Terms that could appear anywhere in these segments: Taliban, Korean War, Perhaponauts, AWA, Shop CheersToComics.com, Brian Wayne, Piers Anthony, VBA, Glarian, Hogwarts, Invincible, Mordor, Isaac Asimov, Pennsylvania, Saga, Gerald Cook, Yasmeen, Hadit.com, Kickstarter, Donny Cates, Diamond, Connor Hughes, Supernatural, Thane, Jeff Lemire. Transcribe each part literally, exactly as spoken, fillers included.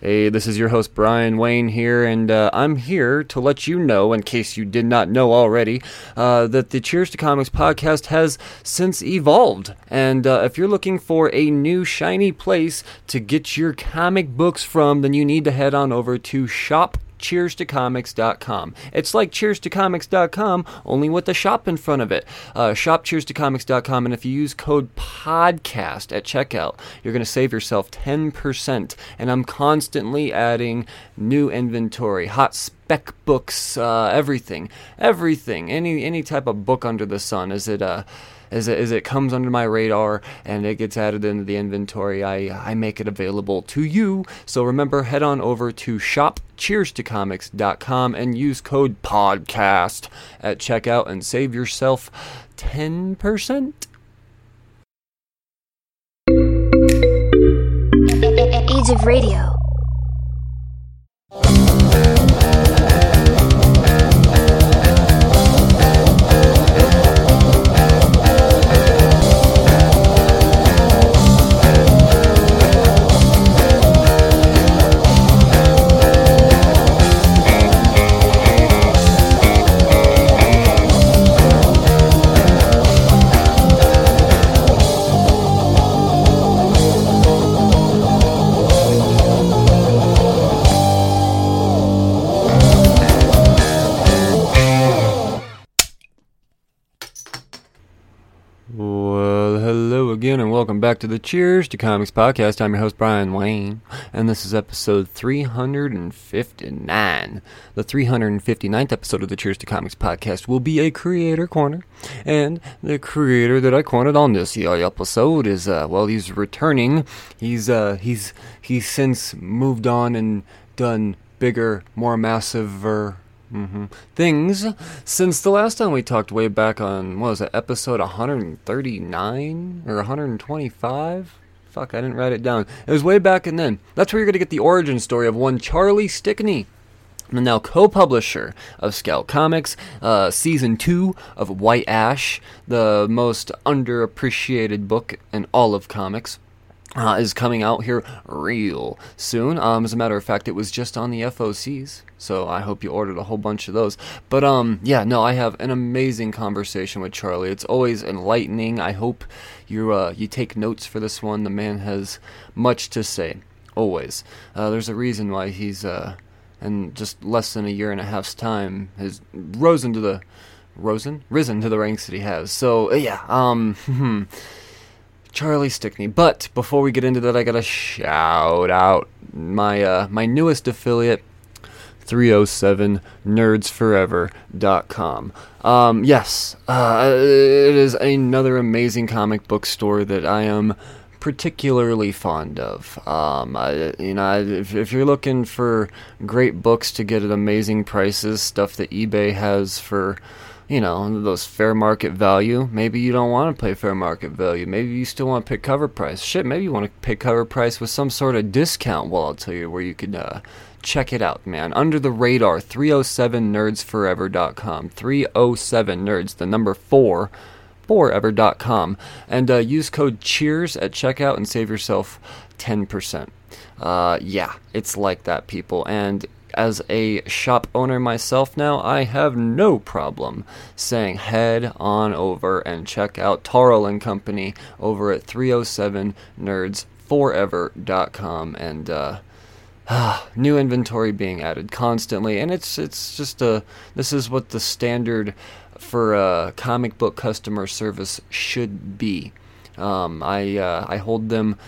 Hey, this is your host Brian Wayne here, and uh, I'm here to let you know, in case you did not know already, uh, that the Cheers to Comics podcast has since evolved. And uh, if you're looking for a new shiny place to get your comic books from, then you need to head on over to Shop Cheers to Comics dot com. It's like Cheers to Comics dot com, only with a shop in front of it. Uh, shop Cheers to Comics dot com, and if you use code PODCAST at checkout, you're going to save yourself ten percent. And I'm constantly adding new inventory, hot spec books, uh, everything, everything, any any type of book under the sun. Is it uh, As it, as it comes under my radar and it gets added into the inventory, I, I make it available to you. So remember, head on over to shop cheers to comics dot com and use code PODCAST at checkout and save yourself ten percent. Age of Radio. Welcome back to the Cheers to Comics podcast. I'm your host, Brian Wayne, and this is episode three fifty-nine. The three hundred fifty-ninth episode of the Cheers to Comics podcast will be a creator corner, and the creator that I cornered on this episode is, uh, well, he's returning. He's, uh, he's, he's since moved on and done bigger, more massive-er Mm-hmm. things since the last time we talked way back on, what was that, episode one thirty-nine or one twenty-five? Fuck, I didn't write it down. It was way back and then. That's where you're going to get the origin story of one Charlie Stickney, the now co-publisher of Scout Comics, uh, Season two of White Ash, the most underappreciated book in all of comics. Uh, is coming out here real soon. Um, as a matter of fact, it was just on the F O Cs, so I hope you ordered a whole bunch of those. But um, yeah, no, I have an amazing conversation with Charlie. It's always enlightening. I hope you uh, you take notes for this one. The man has much to say, always. Uh, there's a reason why he's uh, in just less than a year and a half's time has rose into the risen risen to the ranks that he has. So yeah, um. Charlie Stickney. But before we get into that, I gotta shout out my uh, my newest affiliate, three oh seven nerds forever dot com. Um, yes, uh, it is another amazing comic book store that I am particularly fond of. Um, I, you know, if, if you're looking for great books to get at amazing prices, stuff that eBay has for you know, those fair market value. Maybe you don't want to play fair market value. Maybe you still want to pick cover price. Shit, maybe you want to pick cover price with some sort of discount wallet to you where you could uh, check it out, man. Under the radar, three oh seven nerds forever dot com. three oh seven nerds, the number four, forever dot com. And uh, use code CHEERS at checkout and save yourself ten percent. Uh, yeah, it's like that, people. And as a shop owner myself now, I have no problem saying head on over and check out Tarl and Company over at three oh seven nerds forever dot com. And uh, ah, new inventory being added constantly. And it's it's just a, this is what the standard for uh, comic book customer service should be. Um, I uh, I hold them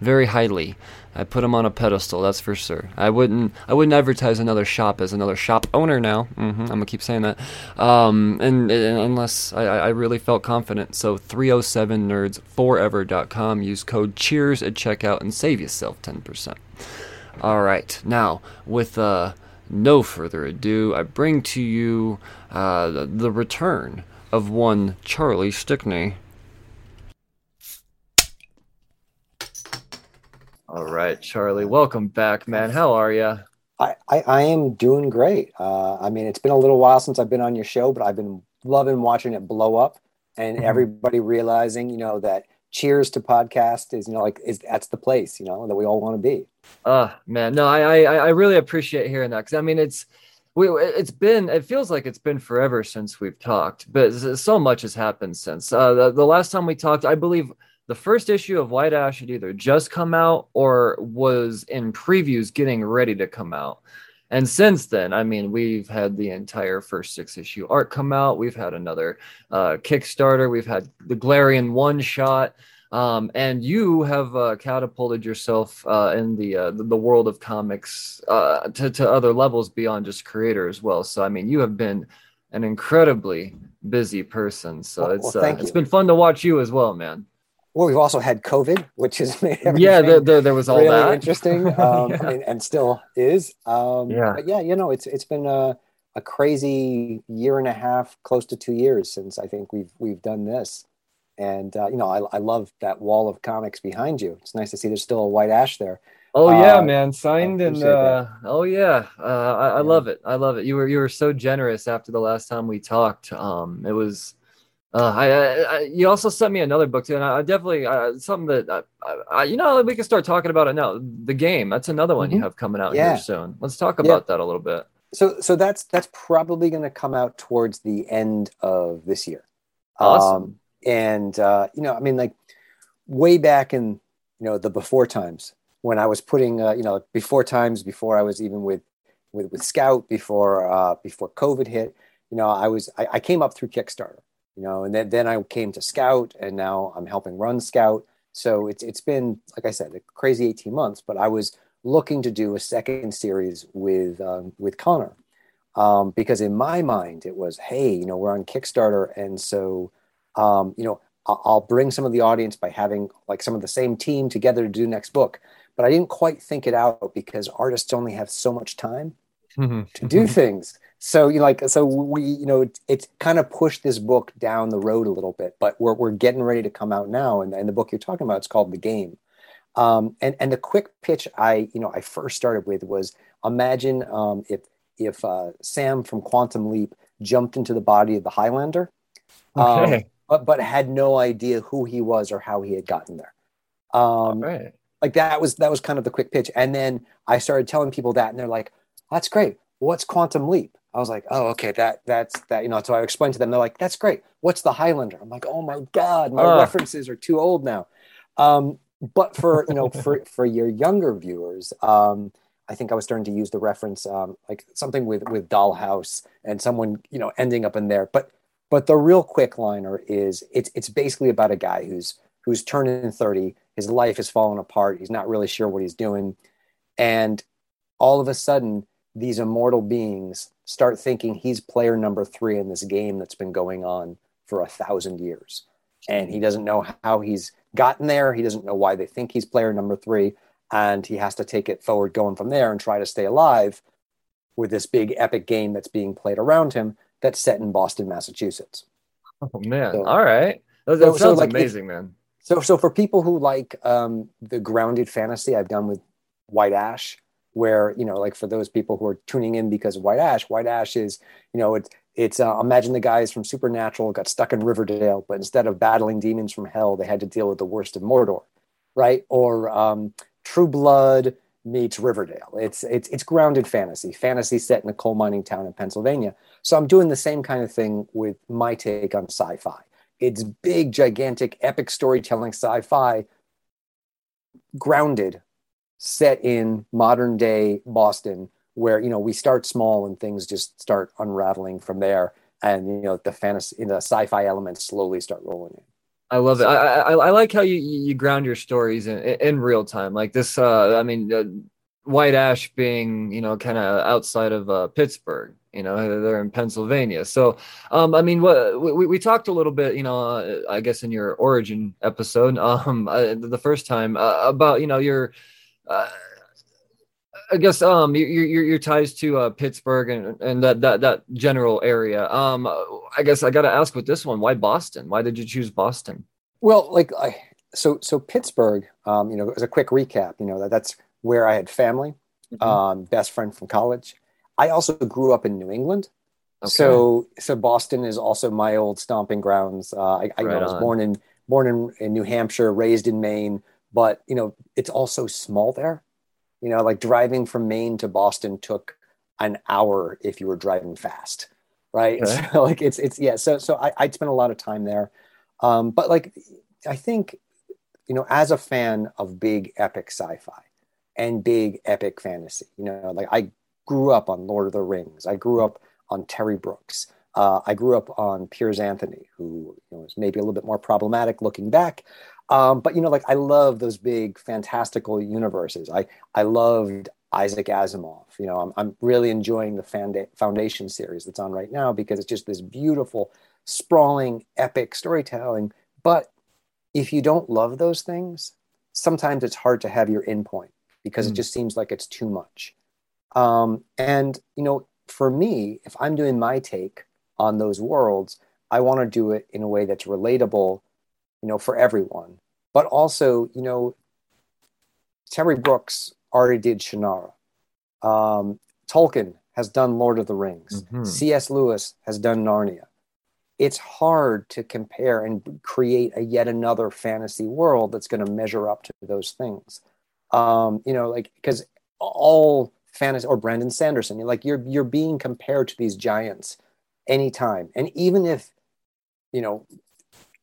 very highly. I put them on a pedestal, that's for sure. I wouldn't I wouldn't advertise another shop as another shop owner now. Mm-hmm. I'm going to keep saying that. Um, and, and unless I, I really felt confident. So three oh seven nerds forever dot com. Use code CHEERS at checkout and save yourself ten percent. All right. Now, with uh, no further ado, I bring to you uh, the, the return of one Charlie Stickney. All right, Charlie, welcome back, man. How are you? I, I, I am doing great. Uh, I mean, it's been a little while since I've been on your show, but I've been loving watching it blow up and everybody realizing, you know, that Cheers to podcast is, you know, like is that's the place, you know, that we all want to be. Uh, man, no, I, I, I really appreciate hearing that, because I mean, it's we it's been it feels like it's been forever since we've talked, but so much has happened since uh, the, the last time we talked. I believe the first issue of White Ash had either just come out or was in previews getting ready to come out. And since then, I mean, we've had the entire first six issue arc come out. We've had another uh, Kickstarter. We've had the Glarian one shot. Um, and you have uh, catapulted yourself uh, in the, uh, the world of comics uh, to, to other levels beyond just creator as well. So, I mean, you have been an incredibly busy person. So well, it's well, uh, it's been fun to watch you as well, man. Well, we've also had COVID, which has made everything yeah, the, the, there was all really that interesting, um, yeah. I mean, and still is. Um, yeah, but yeah, you know, it's it's been a, a crazy year and a half, close to two years since I think we've we've done this. And uh, you know, I, I love that wall of comics behind you. It's nice to see there's still a White Ash there. Oh yeah, uh, man, signed and uh, oh yeah, uh, I, I yeah. love it. I love it. You were you were so generous after the last time we talked. Um, it was. Uh, I, I, you also sent me another book too, and I, I definitely uh, something that I, I, you know we can start talking about it now. The Game, that's another one mm-hmm. you have coming out yeah. here soon. Let's talk about yeah. that a little bit. So, so that's that's probably going to come out towards the end of this year. Awesome. Um, and uh, you know, I mean, like way back in you know the before times when I was putting uh, you know before times before I was even with with, with Scout before uh, before COVID hit. You know, I was I, I came up through Kickstarter. You know, and then, then I came to Scout, and now I'm helping run Scout. So it's it's been, like I said, a crazy eighteen months. But I was looking to do a second series with um, with Connor um, because in my mind it was, hey, you know, we're on Kickstarter, and so um, you know, I'll, I'll bring some of the audience by having like some of the same team together to do next book. But I didn't quite think it out because artists only have so much time mm-hmm. to do things. So you know, like so we you know it's it kind of pushed this book down the road a little bit, but we're we're getting ready to come out now. And, and the book you're talking about, it's called The Game. Um, and and the quick pitch I you know I first started with was imagine um, if if uh, Sam from Quantum Leap jumped into the body of the Highlander, okay. um, but but had no idea who he was or how he had gotten there. Um, All right. Like that was that was kind of the quick pitch. And then I started telling people that, and they're like, "That's great. What's Quantum Leap?" I was like, oh, okay, that that's that, you know, so I explained to them, they're like, that's great. What's the Highlander? I'm like, oh my God, my uh. references are too old now. Um, but for, you know, for, for your younger viewers, um, I think I was starting to use the reference, um, like something with, with Dollhouse and someone, you know, ending up in there. But, but the real quick liner is it's, it's basically about a guy who's, who's turning thirty. His life is falling apart. He's not really sure what he's doing. And all of a sudden, these immortal beings start thinking he's player number three in this game that's been going on for a thousand years. And he doesn't know how he's gotten there. He doesn't know why they think he's player number three. And he has to take it forward going from there and try to stay alive with this big epic game that's being played around him that's set in Boston, Massachusetts. Oh man! So, all right, that, that so, sounds so, like, amazing, it, man. So, so for people who like um, the grounded fantasy I've done with White Ash, where you know, like for those people who are tuning in because of White Ash, White Ash is, you know, it's it's uh, imagine the guys from Supernatural got stuck in Riverdale, but instead of battling demons from hell, they had to deal with the worst of Mordor, right? Or um, True Blood meets Riverdale. It's it's it's grounded fantasy, fantasy set in a coal mining town in Pennsylvania. So I'm doing the same kind of thing with my take on sci-fi. It's big, gigantic, epic storytelling sci-fi, grounded, set in modern day Boston, where, you know, we start small and things just start unraveling from there. And, you know, the fantasy, the sci-fi elements slowly start rolling in. I love it. I, I I like how you you ground your stories in, in real time. Like this, uh, I mean, uh, White Ash being, you know, kind of outside of uh, Pittsburgh, you know, they're in Pennsylvania. So, um, I mean, what we, we talked a little bit, you know, uh, I guess in your origin episode, um, uh, the first time uh, about, you know, your, uh, I guess, um, your, your, your ties to uh, Pittsburgh and, and that, that, that general area. Um, I guess I got to ask with this one, why Boston? Why did you choose Boston? Well, like, I, so, so Pittsburgh, um, you know, as a quick recap, you know, that that's where I had family, mm-hmm. um, best friend from college. I also grew up in New England. Okay. So, so Boston is also my old stomping grounds. Uh, I, I, right I was on. born in, born in, in New Hampshire, raised in Maine, but you know, it's also small there. You know, like driving from Maine to Boston took an hour if you were driving fast, right? Okay. So like it's it's yeah. So so I I'd spent a lot of time there, um, but like I think you know as a fan of big epic sci-fi and big epic fantasy, you know, like I grew up on Lord of the Rings. I grew up on Terry Brooks. Uh, I grew up on Piers Anthony, who you know, is maybe a little bit more problematic looking back. Um, but, you know, like I love those big, fantastical universes. I, I loved Isaac Asimov. You know, I'm, I'm really enjoying the Fanda- Foundation series that's on right now because it's just this beautiful, sprawling, epic storytelling. But if you don't love those things, sometimes it's hard to have your endpoint because mm. it just seems like it's too much. Um, and, you know, for me, if I'm doing my take on those worlds, I want to do it in a way that's relatable, you know, for everyone. But also, you know, Terry Brooks already did Shannara. Um, Tolkien has done Lord of the Rings. Mm-hmm. C S. Lewis has done Narnia. It's hard to compare and create a yet another fantasy world that's going to measure up to those things. Um, you know, like, because all fantasy, or Brandon Sanderson, like you're you're being compared to these giants anytime. And even if, you know,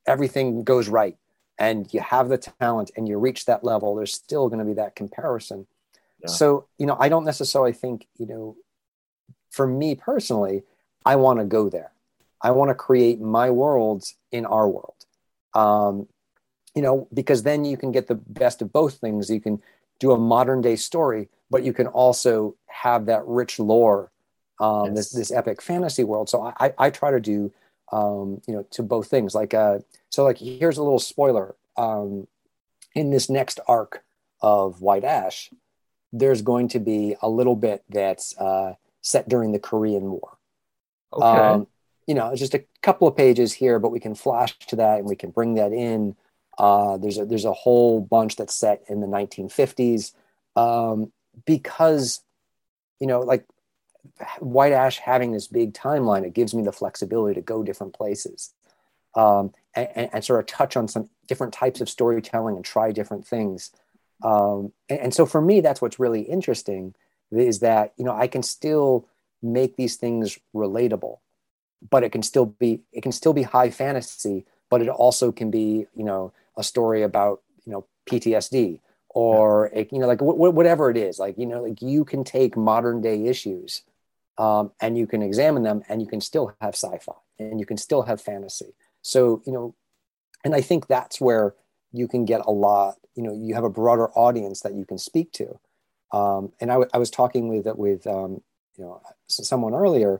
everything goes right and you have the talent and you reach that level, there's still going to be that comparison. Yeah. So, you know, I don't necessarily think, you know, for me personally, I want to go there. I want to create my worlds in our world. Um, you know, because then you can get the best of both things. You can do a modern day story, but you can also have that rich lore, um, yes. this, this epic fantasy world. So I, I, I try to do, um, you know, to both things. Like, uh, so like, here's a little spoiler. Um, in this next arc of White Ash, there's going to be a little bit that's, uh, set during the Korean War. Okay. Um, you know, it's just a couple of pages here, but we can flash to that and we can bring that in. Uh, there's a, there's a whole bunch that's set in the nineteen fifties. Um, because, you know, like, White Ash having this big timeline, it gives me the flexibility to go different places, um, and, and sort of touch on some different types of storytelling and try different things. Um, and, and so for me, that's what's really interesting is that, you know, I can still make these things relatable, but it can still be, it can still be high fantasy, but it also can be, you know, a story about, you know, P T S D or, yeah. you know, like w- whatever it is, like, you know, like you can take modern day issues, Um, and you can examine them and you can still have sci-fi and you can still have fantasy. So, you know, and I think that's where you can get a lot, you know, you have a broader audience that you can speak to. Um, and I, w- I was talking with, with um, you know, someone earlier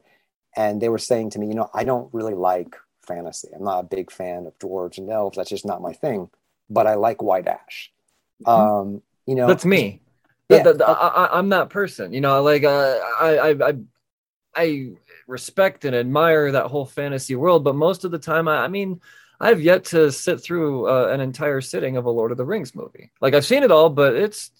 and they were saying to me, you know, I don't really like fantasy. I'm not a big fan of dwarves and elves. That's just not my thing, but I like White Ash. Um, you know, that's me. Yeah. The, the, the, I, I'm that person, you know, like, uh, I, I, I, I respect and admire that whole fantasy world. But most of the time, I, I mean, I've yet to sit through uh, an entire sitting of a Lord of the Rings movie. Like, I've seen it all, but it's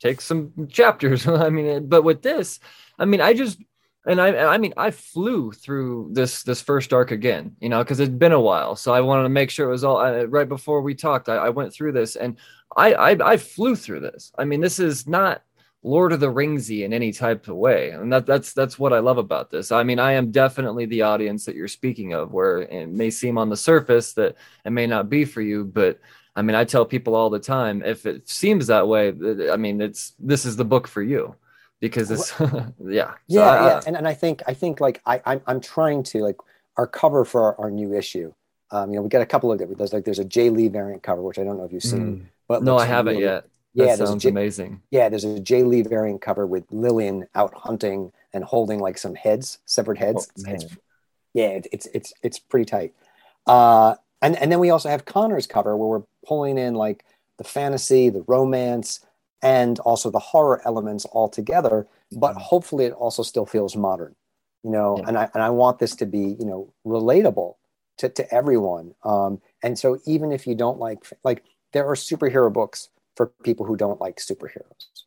takes some chapters. I mean, but with this, I mean, I just, and I, I mean, I flew through this, this first arc again, you know, cause it's been a while. So I wanted to make sure it was all I, right before we talked, I, I went through this and I, I, I flew through this. I mean, this is not Lord of the Ringsy in any type of way. And that that's, that's what I love about this. I mean, I am definitely the audience that you're speaking of, where it may seem on the surface that it may not be for you, but I mean, I tell people all the time, if it seems that way, I mean, it's, this is the book for you because it's, yeah. Yeah. So I, yeah. And, and I think, I think like I, I'm, I'm trying to like our cover for our, our new issue. Um, you know, we got a couple of it. There's like, there's a Jay Lee variant cover, which I don't know if you've seen, mm. but no, I haven't really, yet. That yeah, sounds J- amazing. Yeah, there's a Jay Lee variant cover with Lillian out hunting and holding like some heads, severed heads. Oh, it's, yeah, it, it's it's it's pretty tight. Uh, and and then we also have Connor's cover where we're pulling in like the fantasy, the romance, and also the horror elements all together. But hopefully, it also still feels modern, you know. Yeah. And I and I want this to be you know relatable to to everyone. Um, and so even if you don't like like there are superhero books for people who don't like superheroes,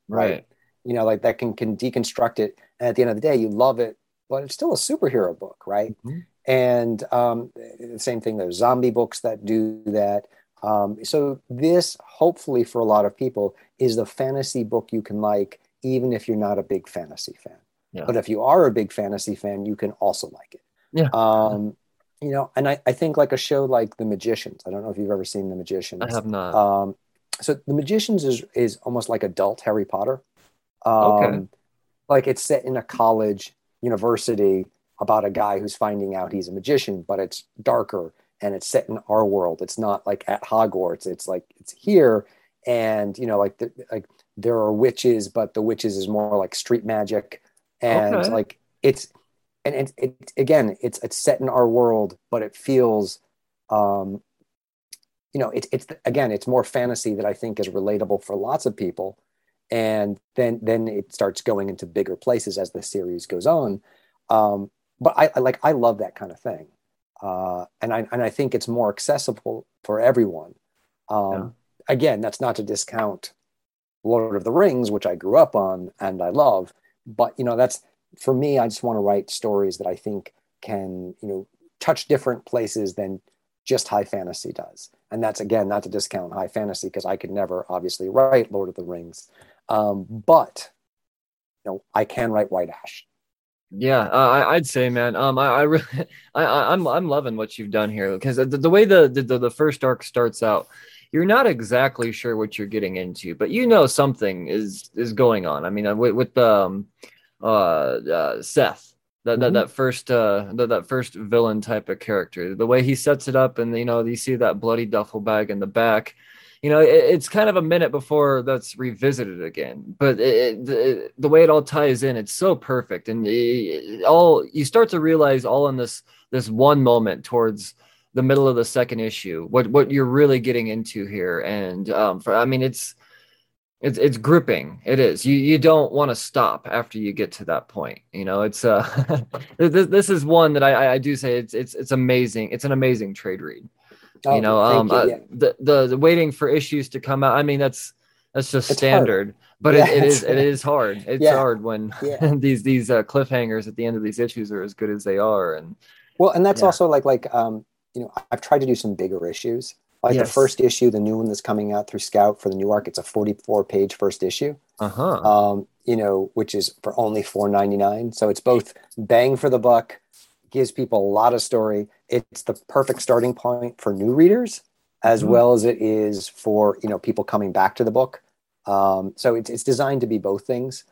right? right? You know, like that can can deconstruct it. And at the end of the day, you love it, but it's still a superhero book, right? Mm-hmm. And um, the same thing, there's zombie books that do that. Um, so this, hopefully for a lot of people, is the fantasy book you can like, even if you're not a big fantasy fan. Yeah. But if you are a big fantasy fan, you can also like it. Yeah. Um, you know, and I, I think like a show like The Magicians, I don't know if you've ever seen The Magicians. I have not. Um, So The Magicians is is almost like adult Harry Potter. Um, okay. Like it's set in a college university about a guy who's finding out he's a magician, but it's darker and it's set in our world. It's not like at Hogwarts. It's like it's here, and you know, like the, like there are witches, but the witches is more like street magic, and okay. like it's and it, it again, it's it's set in our world, but it feels. Um, You know, it's it's again, it's more fantasy that I think is relatable for lots of people, and then then it starts going into bigger places as the series goes on. Um, but I, I like I love that kind of thing, uh, and I and I think it's more accessible for everyone. Um, yeah. Again, that's not to discount Lord of the Rings, which I grew up on and I love, but you know, that's for me. I just want to write stories that I think can you know touch different places than just high fantasy does. And that's, again, not to discount high fantasy because I could never obviously write Lord of the Rings. Um, but, you know, I can write White Ash. Yeah, uh, I'd say, man, um, I, I really, I, I'm, I'm loving what you've done here because the, the way the, the, the first arc starts out, you're not exactly sure what you're getting into, but you know something is, is going on. I mean, with, with um, uh, uh, Seth. That, that that first uh that, that first villain type of character, the way he sets it up, and you know you see that bloody duffel bag in the back, you know it, it's kind of a minute before that's revisited again, but it, it, the way it all ties in, it's so perfect, and it, it all you start to realize all in this this one moment towards the middle of the second issue what what you're really getting into here, and um for, I mean it's. It's it's gripping. It is. You you don't want to stop after you get to that point. You know, it's uh this this is one that I I do say it's it's it's amazing. It's an amazing trade read. Oh, you know, um you, yeah. uh, the, the the waiting for issues to come out. I mean, that's that's just it's standard, hard. But yeah, it, it is it is hard. It's yeah. hard when yeah. these these uh, cliffhangers at the end of these issues are as good as they are. And well, and that's yeah. also like like um you know I've tried to do some bigger issues. Like yes. The first issue, the new one that's coming out through Scout for the new arc, it's a forty-four page first issue. Uh-huh. Um, you know, which is for only four dollars and ninety-nine cents. So it's both bang for the buck, gives people a lot of story. It's the perfect starting point for new readers, as mm-hmm. well as it is for you know people coming back to the book. Um, so it's it's designed to be both things.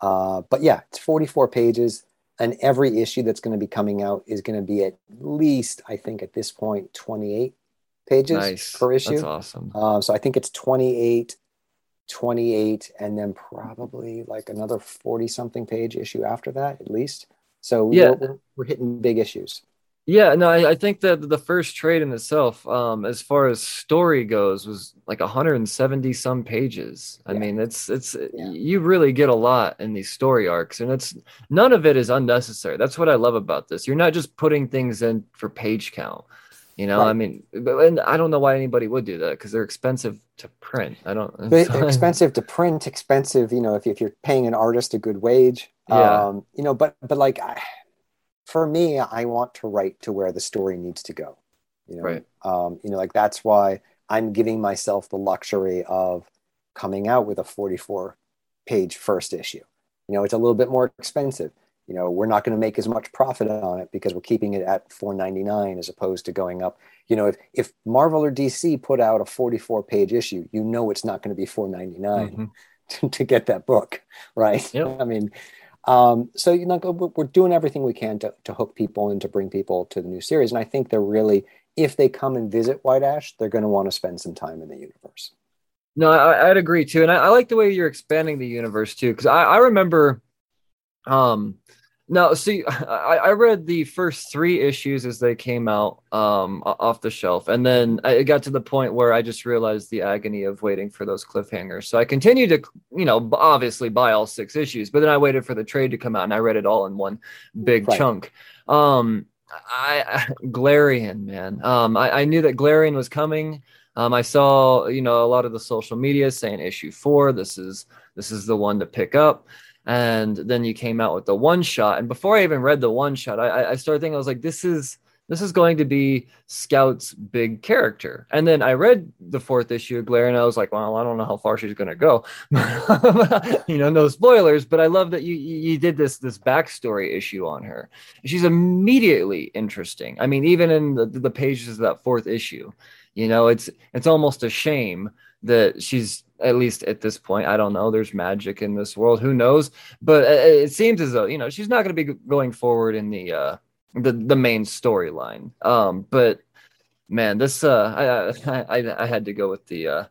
Uh, but yeah, it's forty-four pages, and every issue that's going to be coming out is going to be at least, I think, at this point, twenty-eight. Pages nice. Per issue. That's awesome. Um, so I think it's twenty-eight, twenty-eight, and then probably like another forty something page issue after that, at least. So yeah. we're, we're hitting big issues. Yeah, no, I, I think that the first trade in itself, um, as far as story goes, was like one hundred seventy some pages. I yeah. mean, it's it's yeah. you really get a lot in these story arcs, and it's none of it is unnecessary. That's what I love about this. You're not just putting things in for page count. You know, right. I mean, and I don't know why anybody would do that because they're expensive to print. I don't. They're expensive to print, expensive. You know, if if you're paying an artist a good wage, yeah. um, you know, but but like. I, For me, I want to write to where the story needs to go. You know, right. um, you know, like that's why I'm giving myself the luxury of coming out with a forty-four page first issue. You know, it's a little bit more expensive. You know, we're not going to make as much profit on it because we're keeping it at four ninety-nine as opposed to going up. You know, if if Marvel or D C put out a forty-four page issue, you know, it's not going to be four ninety-nine mm-hmm. to, to get that book, right? Yep. I mean. Um, so you know, we're doing everything we can to, to hook people and to bring people to the new series. And I think they're really, if they come and visit White Ash, they're going to want to spend some time in the universe. No, I, I'd agree too. And I, I like the way you're expanding the universe too. Cause I, I remember, um, no, see, I, I read the first three issues as they came out, um, off the shelf. And then I, it got to the point where I just realized the agony of waiting for those cliffhangers. So I continued to, you know, obviously buy all six issues, but then I waited for the trade to come out and I read it all in one big right. chunk. Um, I, I Glarian, man. Um, I, I knew that Glarian was coming. Um, I saw, you know, a lot of the social media saying issue four, this is, this is the one to pick up. And then you came out with the one shot. And before I even read the one shot, I, I started thinking, I was like, this is this is going to be Scout's big character. And then I read the fourth issue of Glare, and I was like, well, I don't know how far she's going to go. You know, no spoilers, but I love that you you did this this backstory issue on her. She's immediately interesting. I mean, even in the, the pages of that fourth issue, you know, it's it's almost a shame that she's, at least at this point, I don't know, there's magic in this world, who knows, but it seems as though, you know, she's not going to be going forward in the uh the, the main storyline, um but man, this uh I, I I had to go with the uh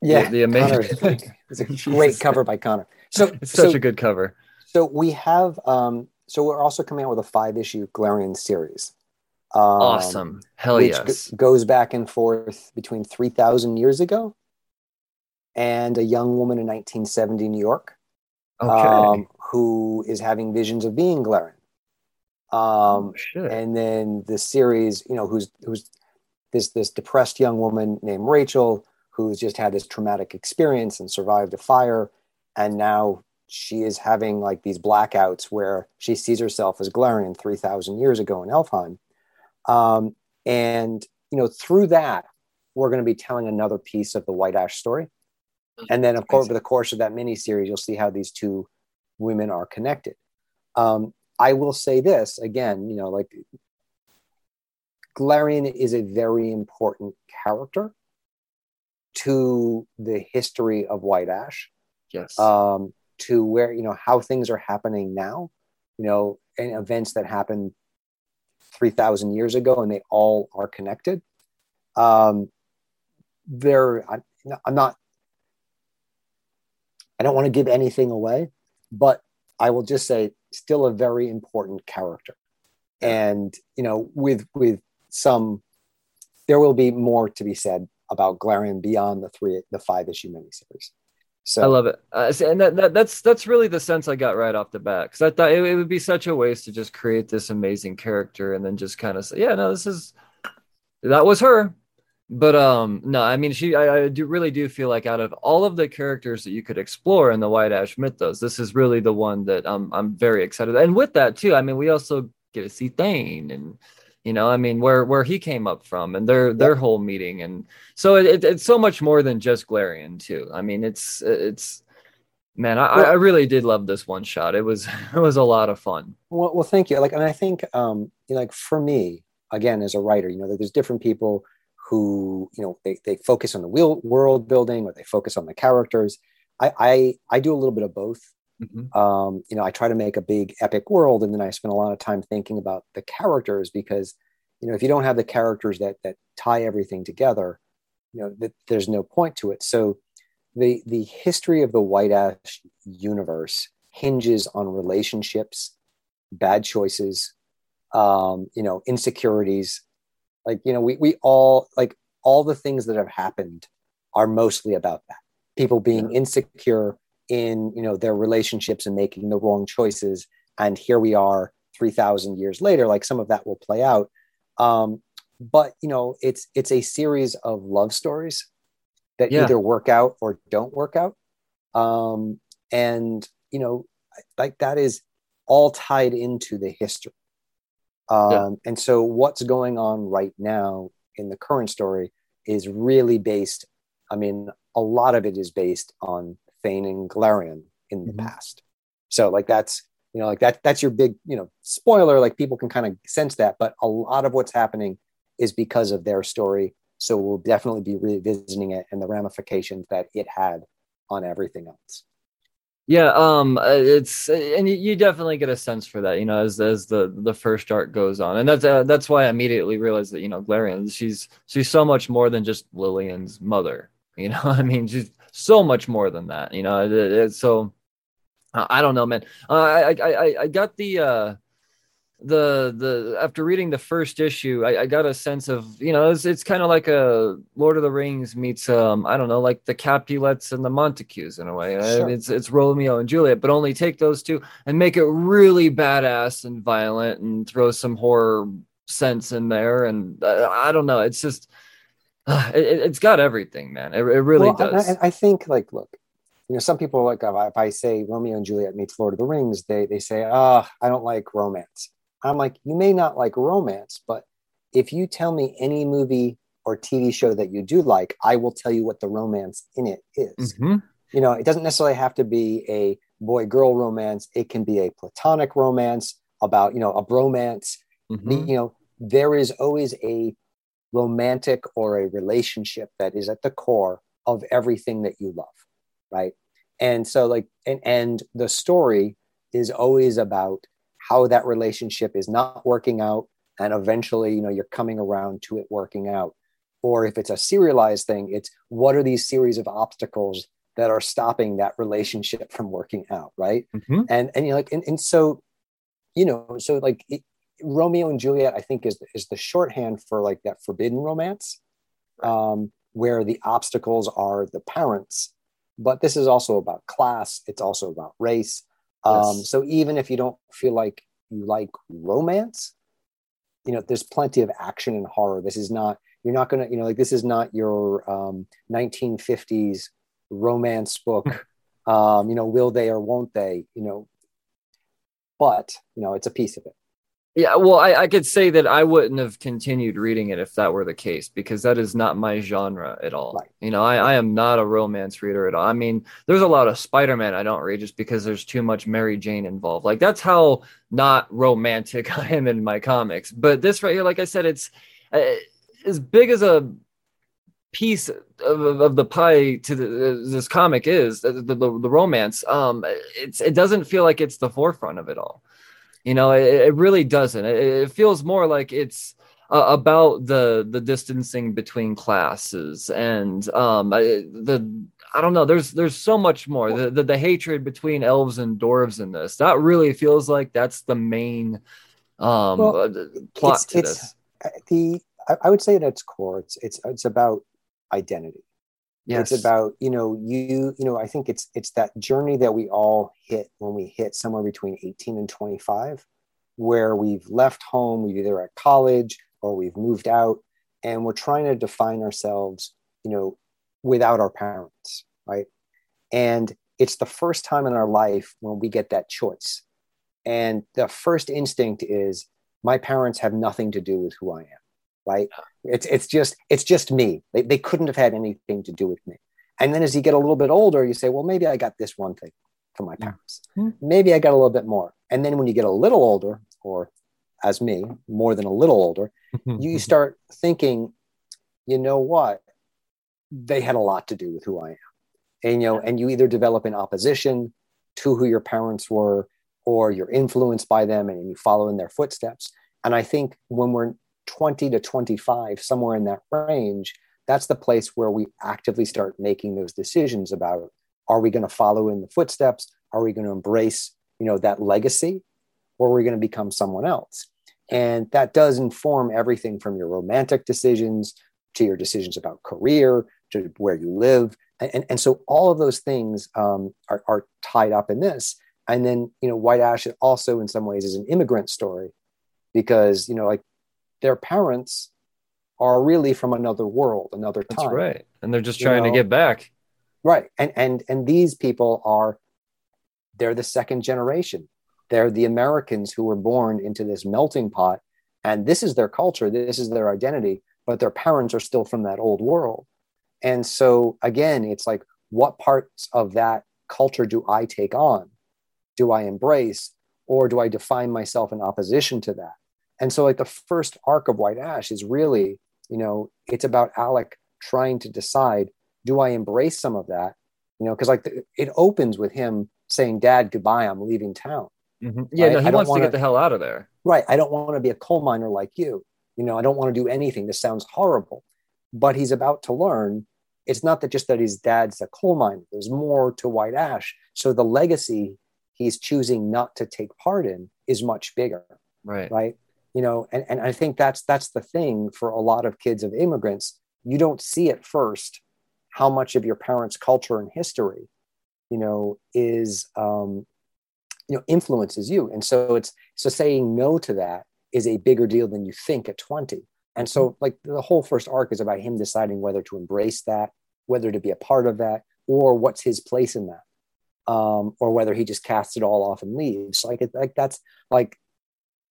yeah the, the amazing Connor, it's a great cover by Connor. So it's such so, a good cover. So we have um so we're also coming out with a five issue Glarian series. Um, awesome. Hell which yes g- goes back and forth between three thousand years ago and a young woman in nineteen seventy New York, okay. um, who is having visions of being Glarian. Um, oh, and then the series, you know, who's who's this this depressed young woman named Rachel, who's just had this traumatic experience and survived a fire, and now she is having like these blackouts where she sees herself as Glarian three thousand years ago in Elfheim. Um, and, you know, through that, we're going to be telling another piece of the White Ash story. And then, of course, over the course of that miniseries, you'll see how these two women are connected. Um, I will say this again, you know, like Glarian is a very important character to the history of White Ash. Yes. Um, to where, you know, how things are happening now, you know, and events that happened three thousand years ago, and they all are connected. Um, they're, I, I'm not, I don't want to give anything away, but I will just say still a very important character. And, you know, with with some, there will be more to be said about Glarian beyond the three, the five issue miniseries. So I love it. Uh, and that, that that's that's really the sense I got right off the bat. Because I thought it, it would be such a waste to just create this amazing character and then just kind of say, yeah, no, this is, that was her. But um no, I mean she I, I do really do feel like out of all of the characters that you could explore in the White Ash mythos, this is really the one that I'm I'm very excited. And with that too, I mean we also get to see Thane and you know, I mean where where he came up from and their their whole meeting, and so it, it, it's so much more than just Glarian too. I mean it's it's man, I, well, I really did love this one shot. It was it was a lot of fun. Well, well, thank you. Like, and I think um you know, like for me again as a writer, you know, there's different people who, you know, they, they focus on the wheel, world building or they focus on the characters. I I, I do a little bit of both. Mm-hmm. Um, you know, I try to make a big epic world, and then I spend a lot of time thinking about the characters because, you know, if you don't have the characters that that tie everything together, you know, th- there's no point to it. So the the history of the White Ash universe hinges on relationships, bad choices, um, you know, insecurities. Like, you know, we, we all, like, all the things that have happened are mostly about that. People being insecure in, you know, their relationships and making the wrong choices. And here we are three thousand years later, like, some of that will play out. Um, but, you know, it's, it's a series of love stories that yeah. either work out or don't work out. Um, and, you know, like, that is all tied into the history. Um, yeah. And so what's going on right now in the current story is really based, I mean, a lot of it is based on Thane and Glarian in the mm-hmm. past. So, like, that's, you know, like, that, that's your big, you know, spoiler, like, people can kind of sense that, but a lot of what's happening is because of their story. So we'll definitely be revisiting it and the ramifications that it had on everything else. Yeah, um, it's, and you definitely get a sense for that, you know, as as the, the first arc goes on, and that's uh, that's why I immediately realized that, you know, Glarian, she's she's so much more than just Lillian's mother, you know. I mean, she's so much more than that, you know. It, it, so I don't know, man. Uh, I I I got the uh, the the after reading the first issue, I, I got a sense of, you know, it's it's kind of like a Lord of the Rings meets um I don't know, like the Capulets and the Montagues in a way. Sure. It's it's Romeo and Juliet, but only take those two and make it really badass and violent and throw some horror sense in there. And uh, I don't know, it's just uh, it, it's got everything, man. It, it really well, does. I, I think, like, look, you know, some people are like, if I say Romeo and Juliet meets Lord of the Rings, they they say, ah, oh, I don't like romance. I'm like, you may not like romance, but if you tell me any movie or T V show that you do like, I will tell you what the romance in it is. Mm-hmm. You know, it doesn't necessarily have to be a boy-girl romance. It can be a platonic romance about, you know, a bromance. Mm-hmm. You know, there is always a romantic or a relationship that is at the core of everything that you love, right? And so, like, and, and the story is always about how that relationship is not working out, and eventually, you know, you're coming around to it working out. Or if it's a serialized thing, it's what are these series of obstacles that are stopping that relationship from working out, right? Mm-hmm. And and you know, like, and, and so, you know, so like it, Romeo and Juliet, I think, is is the shorthand for, like, that forbidden romance, um, where the obstacles are the parents. But this is also about class. It's also about race. Um, so even if you don't feel like you like romance, you know, there's plenty of action and horror. This is not, you're not going to, you know, like, this is not your um, nineteen fifties romance book, um, you know, will they or won't they, you know, but, you know, it's a piece of it. Yeah, well, I, I could say that I wouldn't have continued reading it if that were the case, because that is not my genre at all. Right. You know, I, I am not a romance reader at all. I mean, there's a lot of Spider-Man I don't read just because there's too much Mary Jane involved. Like, that's how not romantic I am in my comics. But this right here, like I said, it's uh, as big as a piece of, of, of the pie to the, uh, this comic is, the, the, the romance. Um, it's it doesn't feel like it's the forefront of it all. You know, it, it really doesn't. It, it feels more like it's uh, about the the distancing between classes and um, the I don't know. There's there's so much more. The, the the hatred between elves and dwarves in this, that really feels like that's the main um, well, plot it's, to it's this. The I would say at its core, it's it's it's about identity. Yes. It's about, you know, you, you know, I think it's, it's that journey that we all hit when we hit somewhere between eighteen and twenty-five, where we've left home, we've either at college or we've moved out, and we're trying to define ourselves, you know, without our parents. Right. And it's the first time in our life when we get that choice. And the first instinct is, my parents have nothing to do with who I am. Right. It's it's just it's just me. They, they couldn't have had anything to do with me. And then as you get a little bit older, you say, well, maybe I got this one thing from my parents. Mm-hmm. Maybe I got a little bit more. And then when you get a little older, or as me, more than a little older, you start thinking, you know what? They had a lot to do with who I am. And, you know, and you either develop an opposition to who your parents were, or you're influenced by them and you follow in their footsteps. And I think when we're twenty to twenty-five, somewhere in that range, that's the place where we actively start making those decisions about, are we going to follow in the footsteps? Are we going to embrace, you know, that legacy, or are we going to become someone else? And that does inform everything from your romantic decisions to your decisions about career, to where you live. And, and so all of those things um, are, are tied up in this. And then, you know, White Ash also in some ways is an immigrant story because, you know, like their parents are really from another world, another time. That's right. And they're just trying you know? to get back. Right. And, and, and these people are, they're the second generation. They're the Americans who were born into this melting pot. And this is their culture. This is their identity, but their parents are still from that old world. And so again, it's like, what parts of that culture do I take on? Do I embrace, or do I define myself in opposition to that? And so like the first arc of White Ash is really, you know, it's about Alec trying to decide, do I embrace some of that? You know, because like the, it opens with him saying, Dad, goodbye, I'm leaving town. Mm-hmm. Yeah, right? no, he wants wanna, to get the hell out of there. Right. I don't want to be a coal miner like you. You know, I don't want to do anything. This sounds horrible. But he's about to learn. It's not that just that his dad's a coal miner. There's more to White Ash. So the legacy he's choosing not to take part in is much bigger. Right. Right. You know, and, and I think that's, that's the thing for a lot of kids of immigrants. You don't see at first how much of your parents' culture and history, you know, is, um, you know, influences you. And so it's, so saying no to that is a bigger deal than you think at twenty. And so like the whole first arc is about him deciding whether to embrace that, whether to be a part of that, or what's his place in that. Um, or whether he just casts it all off and leaves. Like, it, like that's like,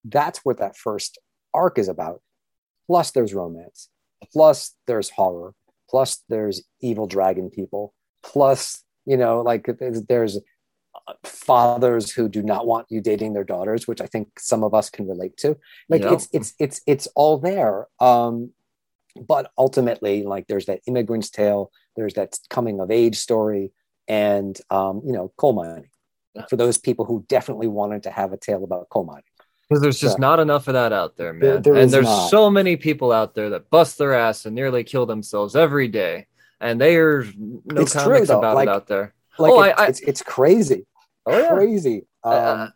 that's what that first arc is about. Plus there's romance, plus there's horror, plus there's evil dragon people, plus, you know, like there's fathers who do not want you dating their daughters, which I think some of us can relate to. Like yeah. it's, it's, it's, it's all there. Um, but ultimately like there's that immigrant's tale, there's that coming of age story, and, um, you know, coal mining for those people who definitely wanted to have a tale about coal mining. Because there's just so, not enough of that out there, man. There, there and there's not. So many people out there that bust their ass and nearly kill themselves every day. And there's no it's comics true, about like, it out there. Like oh, it, I, I, it's, it's crazy. Oh, yeah. Crazy. Um, uh,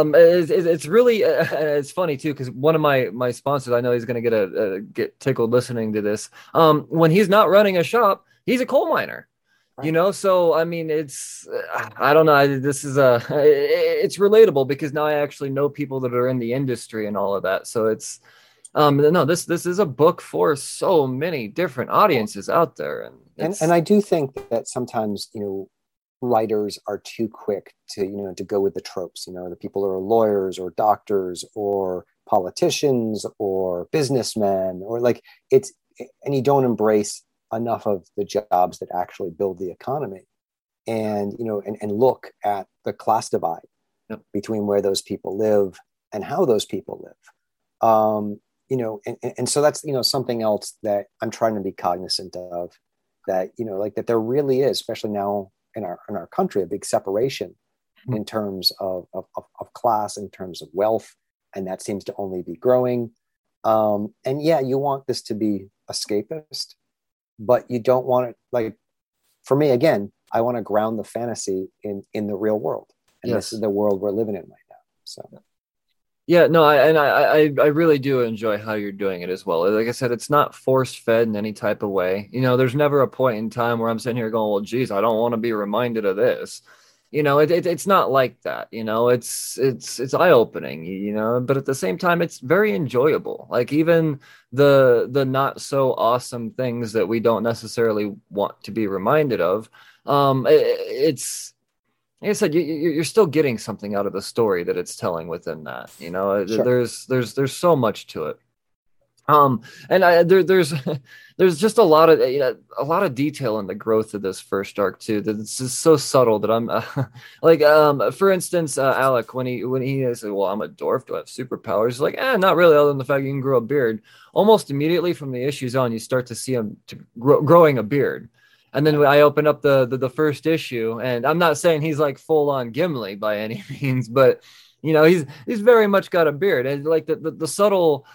um, it, it, it's really, uh, it's funny too, because one of my, my sponsors, I know he's going to get a, a get tickled listening to this. Um, when he's not running a shop, he's a coal miner. You know, so I mean, it's I don't know. I, this is a it's relatable because now I actually know people that are in the industry and all of that. So it's um, no, this this is a book for so many different audiences out there. And, and and I do think that sometimes, you know, writers are too quick to, you know, to go with the tropes, you know, the people who are lawyers or doctors or politicians or businessmen or like it's and you don't embrace enough of the jobs that actually build the economy and, you know, and, and look at the class divide yep. between where those people live and how those people live. Um, you know, and, and so that's, you know, something else that I'm trying to be cognizant of that, you know, like that there really is, especially now in our, in our country, a big separation mm-hmm. in terms of, of, of class, in terms of wealth. And that seems to only be growing. Um, and yeah, you want this to be escapist, but you don't want it, like, for me, again, I want to ground the fantasy in, in the real world. And yes. This is the world we're living in right now. So, yeah, no, I, and I, I really do enjoy how you're doing it as well. Like I said, it's not force-fed in any type of way. You know, there's never a point in time where I'm sitting here going, well, geez, I don't want to be reminded of this. You know, it, it it's not like that, you know, it's, it's, it's eye-opening, you know, but at the same time, it's very enjoyable. Like even the, the not so awesome things that we don't necessarily want to be reminded of. Um, it, it's, like I said, you, you're still getting something out of the story that it's telling within that, you know, sure. there's, there's, there's so much to it. Um, and I, there, there's, there's just a lot of, you know, a lot of detail in the growth of this first arc too. That it's just so subtle that I'm uh, like, um, for instance, uh, Alec, when he, when he said, well, I'm a dwarf, do I have superpowers? He's like, eh, not really. Other than the fact you can grow a beard. Almost immediately from the issues on, you start to see him to grow, growing a beard. And then I opened up the, the, the first issue, and I'm not saying he's like full on Gimli by any means, but you know, he's, he's very much got a beard, and like the, the, the subtle,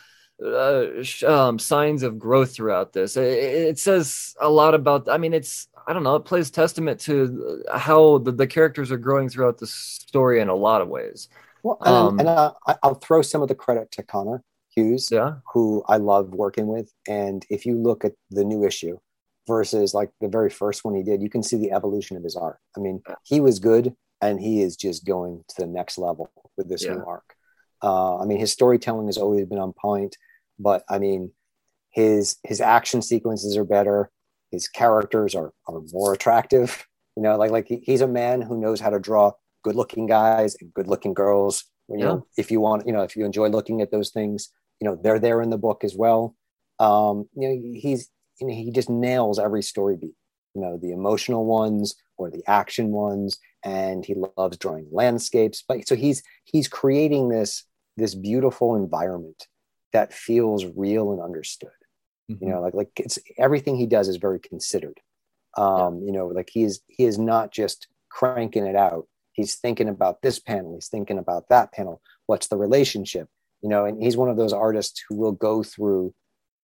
Uh, um, signs of growth throughout this. It, it says a lot about, I mean, it's, I don't know, it plays testament to how the, the characters are growing throughout the story in a lot of ways. Well, and, um, and uh, I'll throw some of the credit to Connor Hughes, yeah. who I love working with. And if you look at the new issue versus like the very first one he did, you can see the evolution of his art. I mean, he was good, and he is just going to the next level with this yeah. new arc. Uh, I mean, his storytelling has always been on point, but I mean, his his action sequences are better. His characters are, are more attractive. You know, like like he, he's a man who knows how to draw good-looking guys and good-looking girls. You know, yeah. if you want, you know, if you enjoy looking at those things, you know, they're there in the book as well. Um, you know, he's you know, he just nails every story beat. You know, the emotional ones or the action ones, and he loves drawing landscapes. But so he's he's creating this this beautiful environment that feels real and understood. Mm-hmm. You know, like like it's everything he does is very considered. Um, yeah. You know, like he is he is not just cranking it out. He's thinking about this panel. He's thinking about that panel. What's the relationship? You know, and he's one of those artists who will go through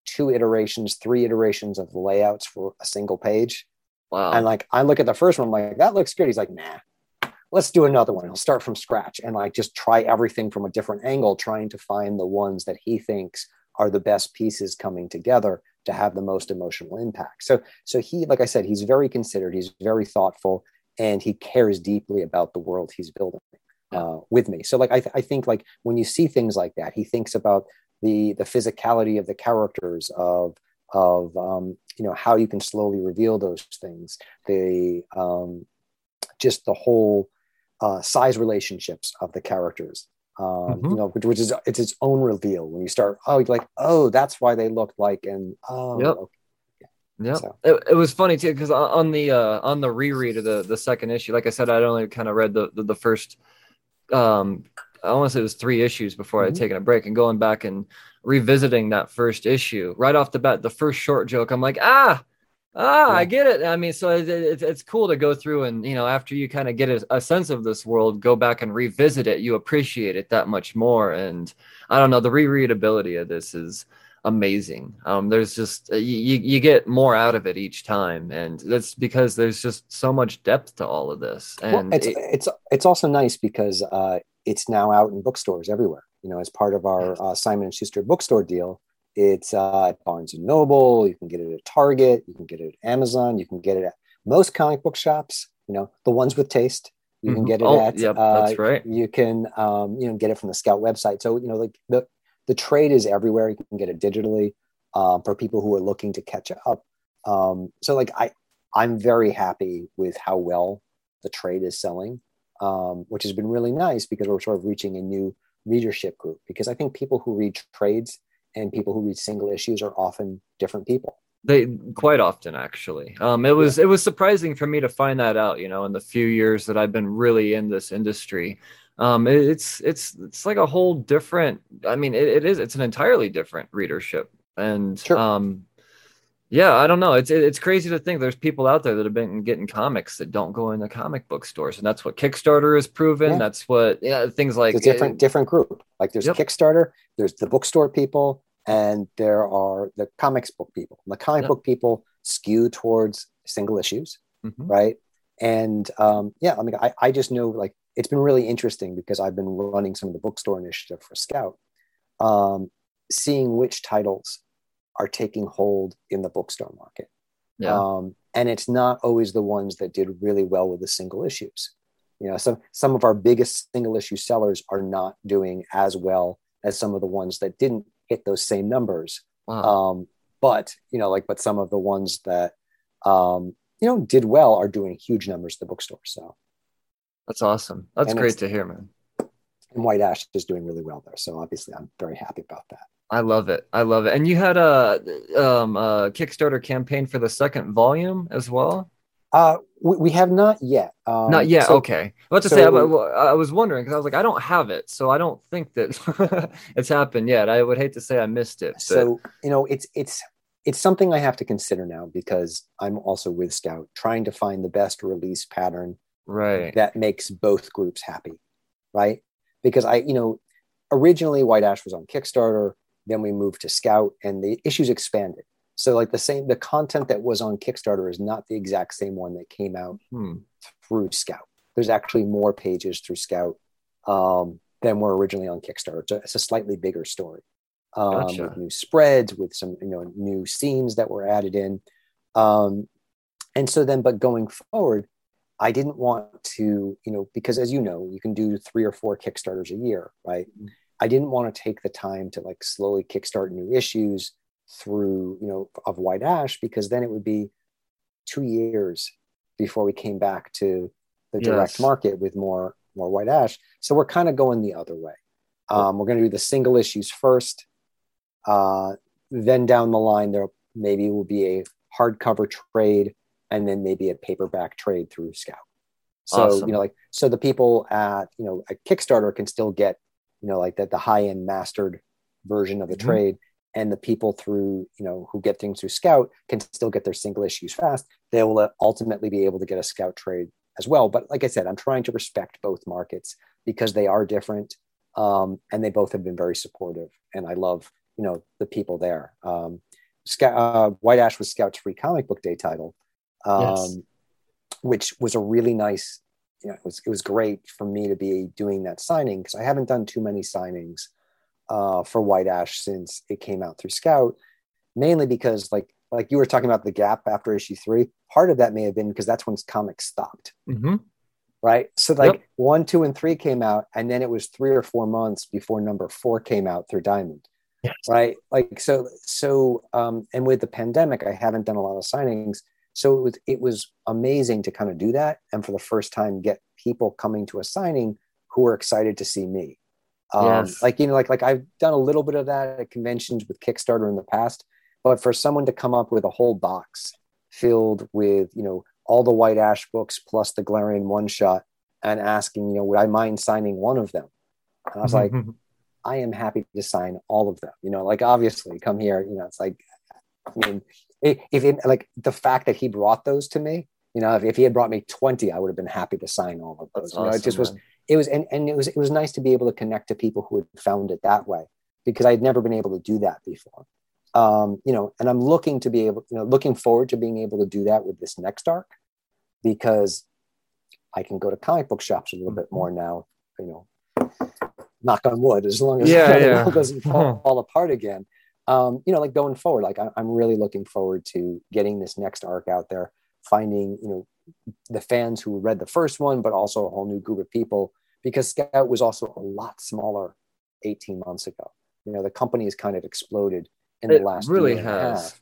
two iterations, three iterations of layouts for a single page. Wow. And like, I look at the first one, I'm like, that looks good. He's like, nah, let's do another one. He'll start from scratch and like just try everything from a different angle, trying to find the ones that he thinks are the best pieces coming together to have the most emotional impact. So, so he, like I said, he's very considered. He's very thoughtful. And he cares deeply about the world he's building uh, with me. So, like, I, th- I think, like, when you see things like that, he thinks about the the physicality of the characters, of of um, you know, how you can slowly reveal those things, the um, just the whole uh, size relationships of the characters. Um, mm-hmm. You know, which, which is it's its own reveal when you start. Oh, you're like, oh, that's why they look like, and oh. Yep. Okay. Yeah, so. it, it was funny too because on the uh, on the reread of the, the second issue, like I said, I'd only kind of read the the, the first. Um, I want to say it was three issues before mm-hmm. I'd taken a break, and going back and revisiting that first issue right off the bat, the first short joke, I'm like, ah, ah, yeah. I get it. I mean, so it, it, it's cool to go through and you know after you kind of get a, a sense of this world, go back and revisit it. You appreciate it that much more, and I don't know, the rereadability of this is amazing. Um there's just you you get more out of it each time, and that's because there's just so much depth to all of this. And well, it's, it, it's it's also nice because uh it's now out in bookstores everywhere, you know as part of our uh, Simon and Schuster bookstore deal. It's uh at Barnes and Noble, you can get it at Target, you can get it at Amazon, you can get it at most comic book shops, you know the ones with taste. You can get it oh, at yep, uh, that's right. You can um you know get it from the Scout website. So you know like the The trade is everywhere. You can get it digitally um, for people who are looking to catch up. Um, so, like, I, I'm very happy with how well the trade is selling, um, which has been really nice because we're sort of reaching a new readership group. Because I think people who read trades and people who read single issues are often different people. They quite often, actually. Um, it was yeah. it was surprising for me to find that out. You know, in the few years that I've been really in this industry. Um, it, it's it's it's like a whole different. I mean, it, it is. It's an entirely different readership, and sure. um, yeah, I don't know. It's it, it's crazy to think there's people out there that have been getting comics that don't go into comic book stores, and that's what Kickstarter has proven. Yeah. That's what yeah, things like it's a different it, different group. Like there's yep. Kickstarter, there's the bookstore people, and there are the comics book people. And the comic yep. book people skew towards single issues, mm-hmm. right? And um, yeah, I mean, I, I just know like. It's been really interesting because I've been running some of the bookstore initiative for Scout, um, seeing which titles are taking hold in the bookstore market. Yeah. Um, and it's not always the ones that did really well with the single issues. You know, some, some of our biggest single issue sellers are not doing as well as some of the ones that didn't hit those same numbers. Wow. Um, but, you know, like, but some of the ones that, um, you know, did well are doing huge numbers at the bookstore. So. That's awesome. That's and great to hear, man. And White Ash is doing really well there. So obviously I'm very happy about that. I love it. I love it. And you had a, um, a Kickstarter campaign for the second volume as well? Uh, we, we have not yet. Um, not yet. So, okay. Let's just so say I, I was wondering because I was like, I don't have it. So I don't think that it's happened yet. I would hate to say I missed it. But. So, you know, it's, it's, it's something I have to consider now because I'm also with Scout trying to find the best release pattern right that makes both groups happy, right? Because I you know originally White Ash was on Kickstarter, then we moved to Scout and the issues expanded, so like the same the content that was on Kickstarter is not the exact same one that came out hmm. through Scout. There's actually more pages through Scout, um than were originally on Kickstarter. It's a, it's a slightly bigger story, um, gotcha. with new spreads, with some you know new scenes that were added in, um, and so then. But going forward, I didn't want to, you know, because as you know, you can do three or four Kickstarters a year, right? Mm-hmm. I didn't want to take the time to like slowly kickstart new issues through, you know, of White Ash, because then it would be two years before we came back to the direct yes. market with more more White Ash. So we're kind of going the other way. Um, we're going to do the single issues first. Uh, then down the line, there maybe will be a hardcover trade, and then maybe a paperback trade through Scout. So, awesome. you know, like, so the people at, you know, at Kickstarter can still get, you know, like that, the high end mastered version of the mm-hmm. trade, and the people through, you know, who get things through Scout can still get their single issues fast. They will ultimately be able to get a Scout trade as well. But like I said, I'm trying to respect both markets because they are different, um, and they both have been very supportive. And I love, you know, the people there. Um, Scout, uh, White Ash was Scout's free comic book day title, um, yes. which was a really nice, you know, it was, it was great for me to be doing that signing, because I haven't done too many signings uh, for White Ash since it came out through Scout, mainly because like, like you were talking about the gap after issue three, part of that may have been because that's when comics stopped. Mm-hmm. Right. So like yep. one, two, and three came out, and then it was three or four months before number four came out through Diamond. Yes. Right. Like, so, so, um, and with the pandemic, I haven't done a lot of signings. So it was, it was amazing to kind of do that, and for the first time get people coming to a signing who are excited to see me. Um, yes. Like, you know, like, like I've done a little bit of that at conventions with Kickstarter in the past, but for someone to come up with a whole box filled with, you know, all the White Ash books plus the Glarian one shot, and asking, you know, would I mind signing one of them? And I was like, I am happy to sign all of them. You know, like obviously come here, you know, it's like, I mean, if it, like the fact that he brought those to me, you know, if, if he had brought me twenty, I would have been happy to sign all of those. You know, awesome, it just was, man. it was, and, and it was, it was nice to be able to connect to people who had found it that way, because I'd never been able to do that before. Um, you know, and I'm looking to be able, you know, looking forward to being able to do that with this next arc, because I can go to comic book shops a little mm-hmm. bit more now, you know, knock on wood, as long as yeah, yeah. it doesn't fall, fall apart again. Um, you know, like going forward, like I, I'm really looking forward to getting this next arc out there, finding, you know, the fans who read the first one, but also a whole new group of people, because Scout was also a lot smaller eighteen months ago. You know, the company has kind of exploded in it the last really year has.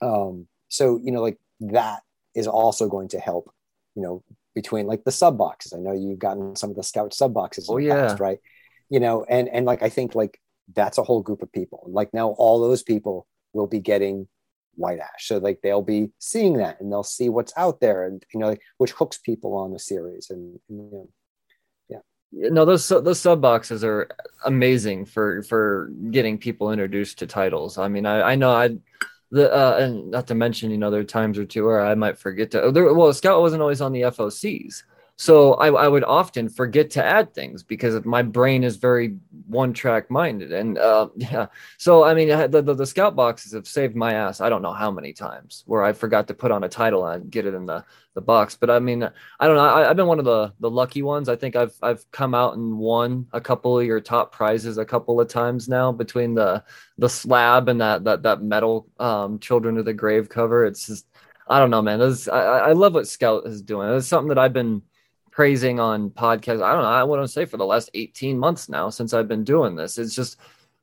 And a half. Um, so, you know, like that is also going to help, you know, between like the sub boxes. I know you've gotten some of the Scout sub boxes. Oh, in the yeah. past, right. You know, and, and like, I think like, that's a whole group of people. Like now all those people will be getting White Ash. So like, they'll be seeing that, and they'll see what's out there, and, you know, like, which hooks people on the series. And, and you know, yeah, no, those, those sub boxes are amazing for, for getting people introduced to titles. I mean, I, I know I, the, uh, and not to mention, you know, there are times or two where I might forget to, there, well, Scout wasn't always on the F O Cs. So I, I would often forget to add things because my brain is very one-track minded. And uh, yeah, so, I mean, the, the, the Scout boxes have saved my ass. I don't know how many times where I forgot to put on a title and get it in the, the box. But I mean, I don't know. I, I've been one of the, the lucky ones. I think I've I've come out and won a couple of your top prizes a couple of times now, between the the slab and that, that, that metal um, Children of the Grave cover. It's just, I don't know, man. This, I, I love what Scout is doing. It's something that I've been praising on podcasts. I don't know. I want to say for the last eighteen months now, since I've been doing this, it's just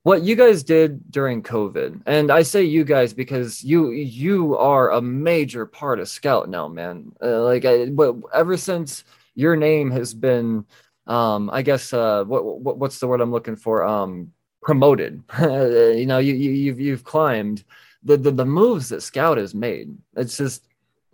what you guys did during COVID. And I say you guys, because you, you are a major part of Scout now, man. Uh, like I, but ever since your name has been, um, I guess, uh, what, what, what's the word I'm looking for? Um, promoted, you know, you, you, you've, you've climbed the, the, the moves that Scout has made. It's just,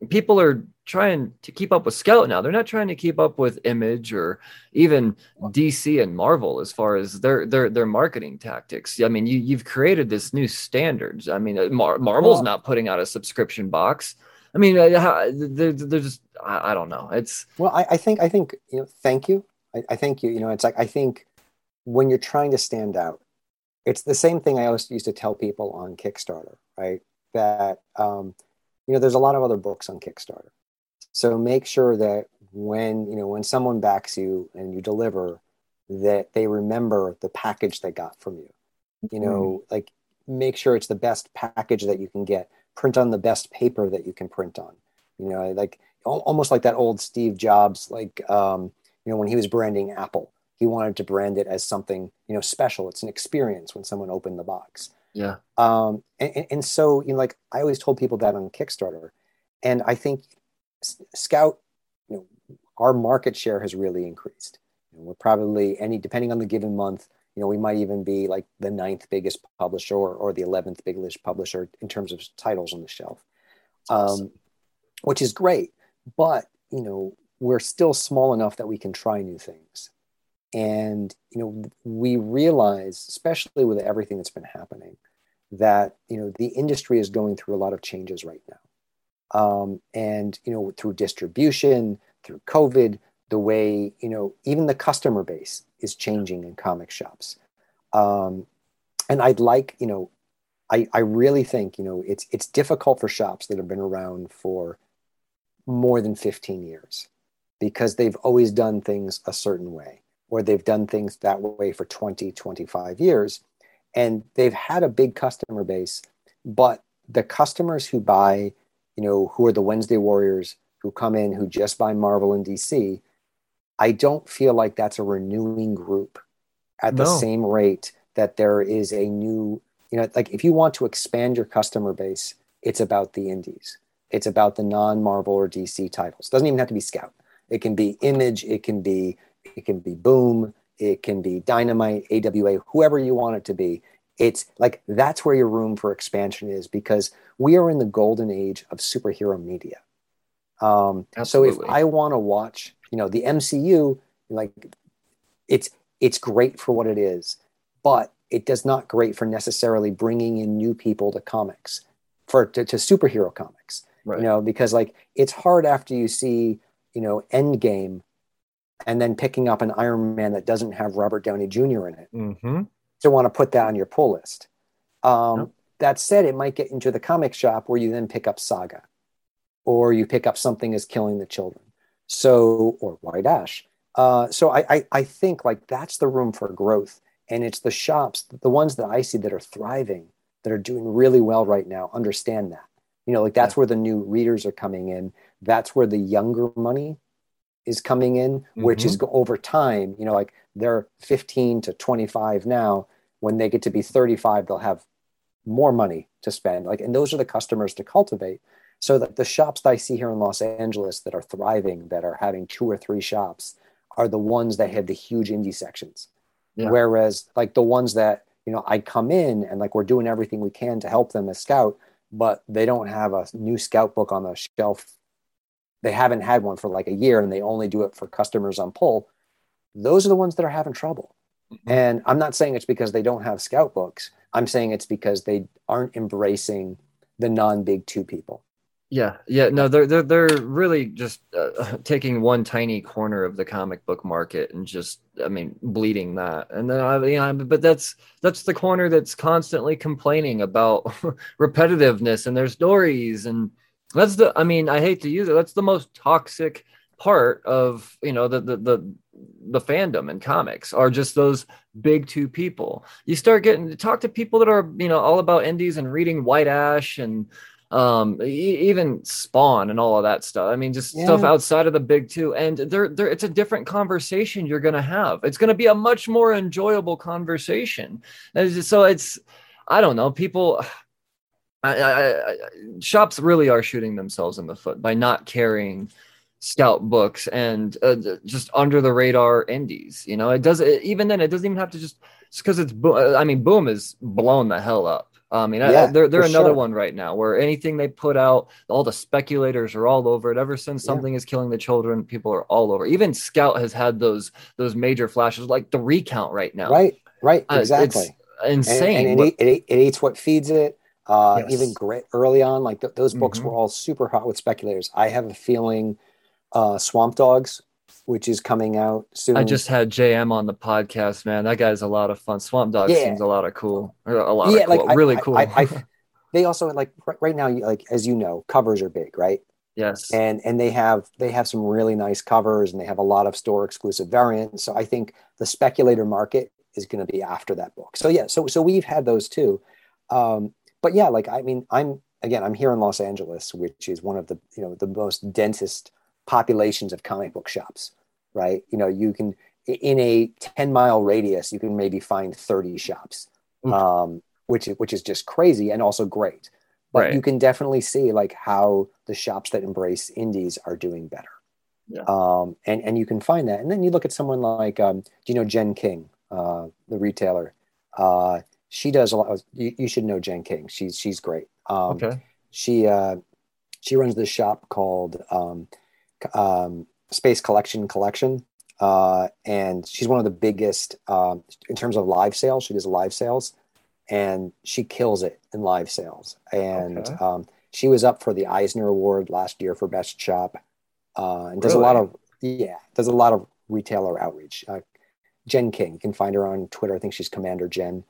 people are trying to keep up with Scout now. They're not trying to keep up with Image or even D C and Marvel as far as their their their marketing tactics. I mean, you you've created this new standards. I mean, Mar- Marvel's not putting out a subscription box. I mean, they're, they're just I, I don't know. It's well, I, I think I think you know. Thank you. I, I thank you. You know, it's like I think when you're trying to stand out, it's the same thing I always used to tell people on Kickstarter, right? That um, you know, there's a lot of other books on Kickstarter. So make sure that when, you know, when someone backs you and you deliver, that they remember the package they got from you. You know, mm. like make sure it's the best package that you can get. Print on the best paper that you can print on. You know, like almost like that old Steve Jobs, like, um, you know, when he was branding Apple, he wanted to brand it as something, you know, special. It's an experience when someone opened the box. Yeah. Um, and, and so, you know, like I always told people that on Kickstarter, and I think Scout, you know, our market share has really increased. You know, we're probably any, depending on the given month, you know, we might even be like the ninth biggest publisher or, or the eleventh biggest publisher in terms of titles on the shelf, um, awesome. Which is great. But, you know, we're still small enough that we can try new things. And, you know, we realize, especially with everything that's been happening, that, you know, the industry is going through a lot of changes right now. Um, and, you know, through distribution, through COVID, the way, you know, even the customer base is changing in comic shops. Um, and I'd like, you know, I, I really think, you know, it's it's difficult for shops that have been around for more than fifteen years because they've always done things a certain way, or they've done things that way for twenty, twenty-five years. And they've had a big customer base, but the customers who buy, you know, who are the Wednesday Warriors, who come in, who just buy Marvel and D C, I don't feel like that's a renewing group at no. the same rate that there is a new, you know, like if you want to expand your customer base, it's about the indies. It's about the non-Marvel or D C titles. It doesn't even have to be Scout. It can be Image. It can be it can be Boom. It can be Dynamite, A W A, whoever you want it to be. It's like that's where your room for expansion is, because we are in the golden age of superhero media. Um, so if I want to watch, you know, the M C U, like it's it's great for what it is, but it does not great for necessarily bringing in new people to comics, for to, to superhero comics. Right. You know, because like it's hard after you see, you know, Endgame and then picking up an Iron Man that doesn't have Robert Downey Junior in it mm-hmm. to want to put that on your pull list. Um, yep. That said, it might get into the comic shop where you then pick up Saga or you pick up Something is Killing the Children. So, or White Ash. Uh, so I, I, I think like that's the room for growth. And it's the shops, the ones that I see that are thriving, that are doing really well right now, understand that. You know, like that's where the new readers are coming in. That's where the younger money is coming in, which mm-hmm. is over time, you know, like they're fifteen to twenty-five now. When they get to be thirty-five, they'll have more money to spend. Like, and those are the customers to cultivate. So that the shops that I see here in Los Angeles that are thriving, that are having two or three shops, are the ones that have the huge indie sections. Yeah. Whereas like the ones that, you know, I come in and like we're doing everything we can to help them as Scout, but they don't have a new Scout book on the shelf. They haven't had one for like a year and they only do it for customers on pull. Those are the ones that are having trouble. Mm-hmm. And I'm not saying it's because they don't have Scout books. I'm saying it's because they aren't embracing the non-big two people. Yeah. Yeah. No, they're, they're, they're really just uh, taking one tiny corner of the comic book market and just, I mean, bleeding that. And then, I mean, I, but that's, that's the corner that's constantly complaining about repetitiveness and their stories. And that's the, I mean, I hate to use it. That's the most toxic part of, you know, the, the, the, the fandom and comics are just those big two people. You start getting to talk to people that are, you know, all about indies and reading White Ash and, Um, even Spawn and all of that stuff. I mean, just yeah. stuff outside of the big two. And there, there, it's a different conversation you're going to have. It's going to be a much more enjoyable conversation. And just, so it's, I don't know, people, I, I, I, shops really are shooting themselves in the foot by not carrying Scout books and uh, just under the radar indies. You know, it does it, even then, it doesn't even have to just because it's, I mean, Boom is blown the hell up. I mean, yeah, they're, they're another sure. one right now where anything they put out, all the speculators are all over it. Ever since Something yeah. is Killing the Children, people are all over. Even Scout has had those those major flashes, like the recount right now. Right, right, exactly. Uh, it's insane. And, and it, but, it, it eats what feeds it. Uh, yes. Even great, early on, like th- those books mm-hmm. were all super hot with speculators. I have a feeling uh, Swamp Dogs, which is coming out soon. I just had J M on the podcast, man. That guy's a lot of fun. Swamp Dog yeah. seems a lot of cool. A lot yeah, of cool. Like, really I, cool. I, I, I, they also, like, right now, like, as you know, covers are big, right? Yes. And and they have they have some really nice covers, and they have a lot of store exclusive variants. So I think the speculator market is going to be after that book. So yeah, so so we've had those too. Um, but yeah, like I mean, I'm again, I'm here in Los Angeles, which is one of the you know the most densest populations of comic book shops, right? You know, you can in a ten mile radius, you can maybe find thirty shops, mm. um, which is which is just crazy and also great. But right. you can definitely see like how the shops that embrace indies are doing better. Yeah. Um, and, and you can find that. And then you look at someone like, um, do you know Jen King, uh, the retailer? Uh, she does a lot. Of, you, you should know Jen King. She's, she's great. Um, okay. She, uh, she runs this shop called um, um, Space Collection Collection. Uh, and she's one of the biggest um, in terms of live sales. She does live sales. And she kills it in live sales. And okay. um, she was up for the Eisner Award last year for Best Shop. Uh, and does really? a lot of, yeah, does a lot of retailer outreach. Uh, Jen King, you can find her on Twitter. I think she's Commander Jen.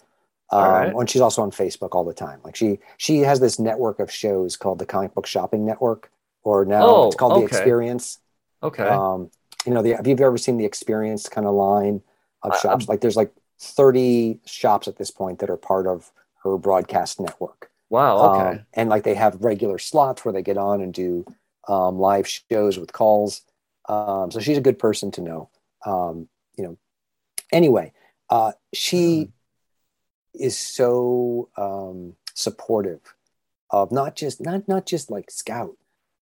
Um, right. And she's also on Facebook all the time. Like she she has this network of shows called the Comic Book Shopping Network, or now oh, it's called okay. The Experience. Okay. Um, you know, the, have you ever seen the Experience kind of line of shops? I, like there's like, thirty shops at this point that are part of her broadcast network. Wow. Okay. Um, and like they have regular slots where they get on and do um, live shows with calls. Um, so she's a good person to know. Um, you know, anyway, uh, she mm-hmm. is so um, supportive of not just, not, not just like Scout,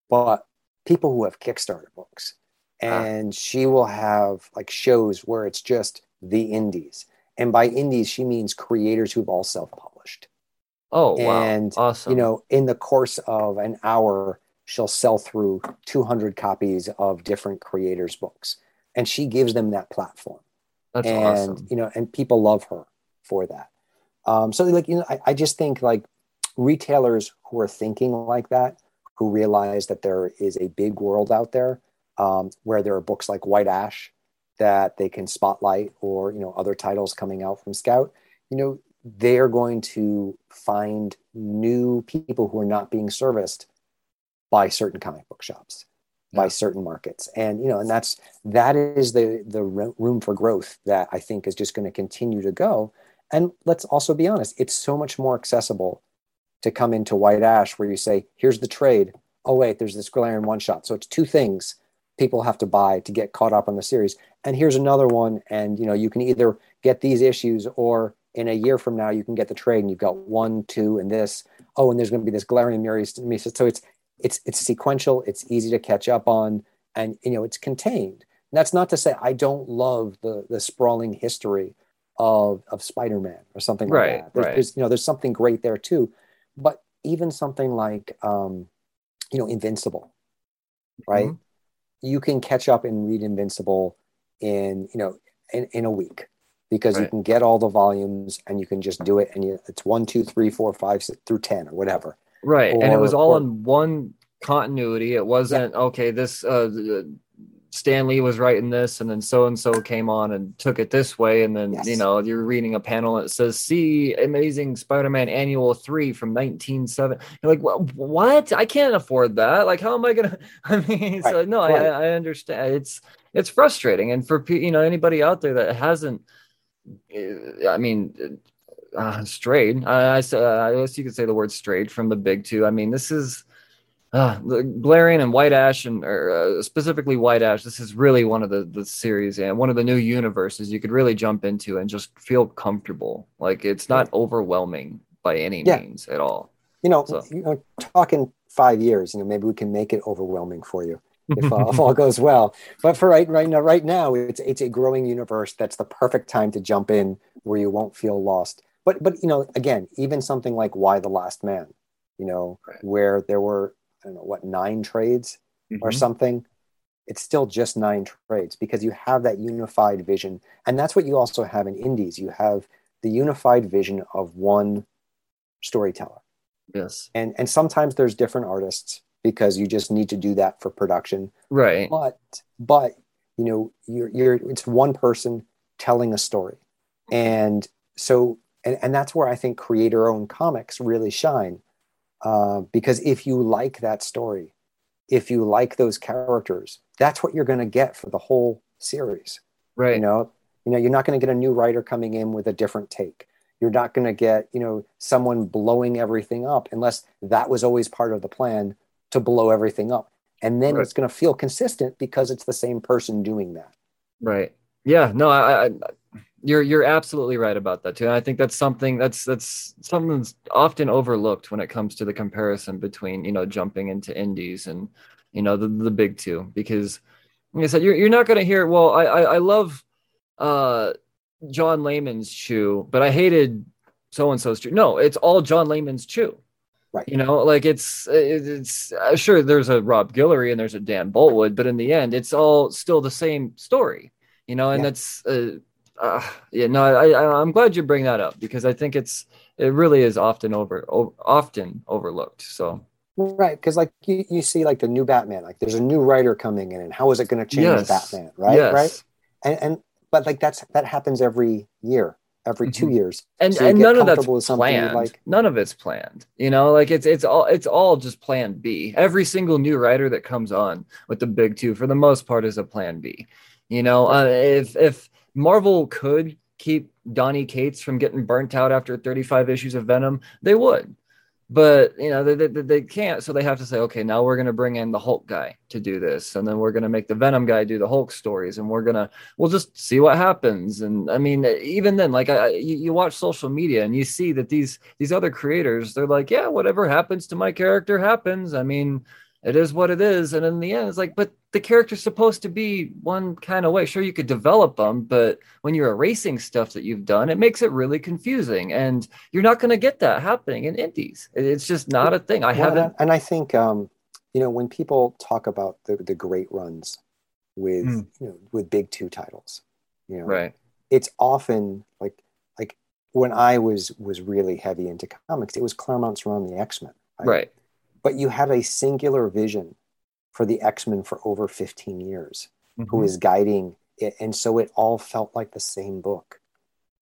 but people who have Kickstarter books. And ah. she will have like shows where it's just the indies. And by indies, she means creators who've all self-published. Oh, wow. And, awesome. You know, in the course of an hour, she'll sell through two hundred copies of different creators' books. And she gives them that platform. That's and, awesome. You know, and people love her for that. Um, so, like, you know, I, I just think, like, retailers who are thinking like that, who realize that there is a big world out there um, where there are books like White Ash, that they can spotlight, or, you know, other titles coming out from Scout, you know, they're going to find new people who are not being serviced by certain comic book shops, yeah. by certain markets. And, you know, and that's, that is the, the room for growth that I think is just going to continue to go. And let's also be honest, it's so much more accessible to come into White Ash where you say, here's the trade. Oh wait, there's this Glarian one shot. So it's two things people have to buy to get caught up on the series. And here's another one. And, you know, you can either get these issues, or in a year from now, you can get the trade and you've got one, two, and this. Oh, and there's going to be this Glarian Murray. So it's, it's, it's sequential. It's easy to catch up on. And, you know, it's contained. And that's not to say I don't love the the sprawling history of, of Spider-Man or something like right, that. There's, right. there's, you know, there's something great there too, but even something like, um, you know, Invincible, right? Mm-hmm. You can catch up and read Invincible in, you know, in, in a week, because right. you can get all the volumes and you can just do it. And you, it's one, two, three, four, five, six, through ten or whatever. Right. Or, and it was all or, in one continuity. It wasn't, yeah. okay, this uh, Stan Lee was writing this and then so-and-so came on and took it this way. And then, yes. you know, you're reading a panel that says, see Amazing Spider-Man Annual three from nineteen seventy. You're like, well, what? I can't afford that. Like, how am I going to, I mean, right. so no, right. I, I understand. It's, it's frustrating. And for, you know, anybody out there that hasn't, I mean, uh, strayed, I, I, I guess you could say the word strayed from the big two. I mean, this is, Uh, Glarian and White Ash, and or, uh, specifically White Ash, this is really one of the, the series and one of the new universes you could really jump into and just feel comfortable. Like, it's not overwhelming by any yeah. means at all. You know, so. you know, talking five years, you know, maybe we can make it overwhelming for you if, uh, if all goes well. But for right, right now, right now, it's it's a growing universe. That's the perfect time to jump in, where you won't feel lost. But but you know, again, even something like Why the Last Man, you know, right. where there were I don't know what, nine trades mm-hmm. or something. It's still just nine trades, because you have that unified vision. And that's what you also have in indies. You have the unified vision of one storyteller. Yes. And and sometimes there's different artists, because you just need to do that for production. Right. But, but you know, you're, you're, it's one person telling a story. And so, and, and that's where I think creator-owned comics really shine. Uh, because if you like that story, if you like those characters, that's what you're going to get for the whole series. Right. You know, you know, you're not going to get a new writer coming in with a different take. You're not going to get, you know, someone blowing everything up, unless that was always part of the plan, to blow everything up. And then right. it's going to feel consistent because it's the same person doing that. Right. Yeah, no, I, I, you're, you're absolutely right about that too. And I think that's something that's, that's something that's often overlooked when it comes to the comparison between, you know, jumping into indies and, you know, the, the big two, because like I said, you're, you're not going to hear, well, I, I, I love, uh, John Layman's Chew, but I hated so-and-so's Chew. No, it's all John Layman's Chew. Right. You know, like it's, it's uh, sure there's a Rob Guillory and there's a Dan Boltwood, but in the end, it's all still the same story, you know, and yeah. that's, uh, uh, yeah, no, I, I, I'm glad you bring that up, because I think it's, it really is often over, over often overlooked. So. Right. Cause like you, you see like the new Batman, like there's a new writer coming in, and how is it going to change yes. Batman? Right. Yes. Right. And, and, But like that's that happens every year, every two years, and so and none of that's planned. Like, none of it's planned. You know, like it's it's all it's all just Plan B. Every single new writer that comes on with the big two, for the most part, is a Plan B. You know, uh, if if Marvel could keep Donny Cates from getting burnt out after thirty-five issues of Venom, they would. But, you know, they, they they can't, so they have to say, okay, now we're going to bring in the Hulk guy to do this, and then we're going to make the Venom guy do the Hulk stories, and we're going to, we'll just see what happens. And, I mean, even then, like, I, you, you watch social media, and you see that these these other creators, they're like, yeah, whatever happens to my character happens. I mean, it is what it is. And in the end, it's like, but the character's supposed to be one kind of way. Sure, you could develop them, but when you're erasing stuff that you've done, it makes it really confusing, and you're not going to get that happening in indies. It's just not a thing. I well, haven't. And I think, um, you know, when people talk about the, the great runs with mm. you know, with big two titles, you know, right? It's often like like when I was was really heavy into comics, it was Claremont's run on the X-Men, right? right? But you had a singular vision for the X-Men for over fifteen years, mm-hmm. who is guiding it. And so it all felt like the same book.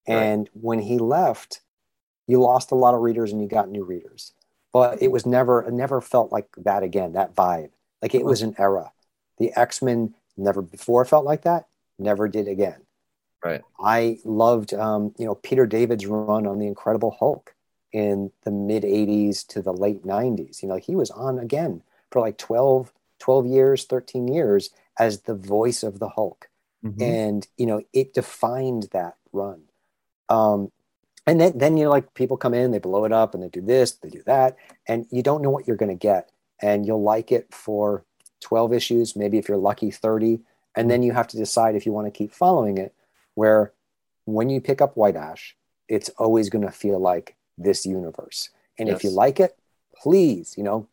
And right. when he left, you lost a lot of readers and you got new readers, but it was never, it never felt like that again, that vibe. Like it was an era. The X-Men never before felt like that, never did again. Right. I loved, um, you know, Peter David's run on the Incredible Hulk in the mid eighties to the late nineties. You know, he was on again for like twelve, twelve years, thirteen years as the voice of the Hulk. Mm-hmm. And, you know, it defined that run. Um, and then, then, you know, like people come in, they blow it up and they do this, they do that, and you don't know what you're going to get. And you'll like it for twelve issues, maybe if you're lucky, thirty. And then you have to decide if you want to keep following it, where when you pick up White Ash, it's always going to feel like this universe. And yes. if you like it, please, you know,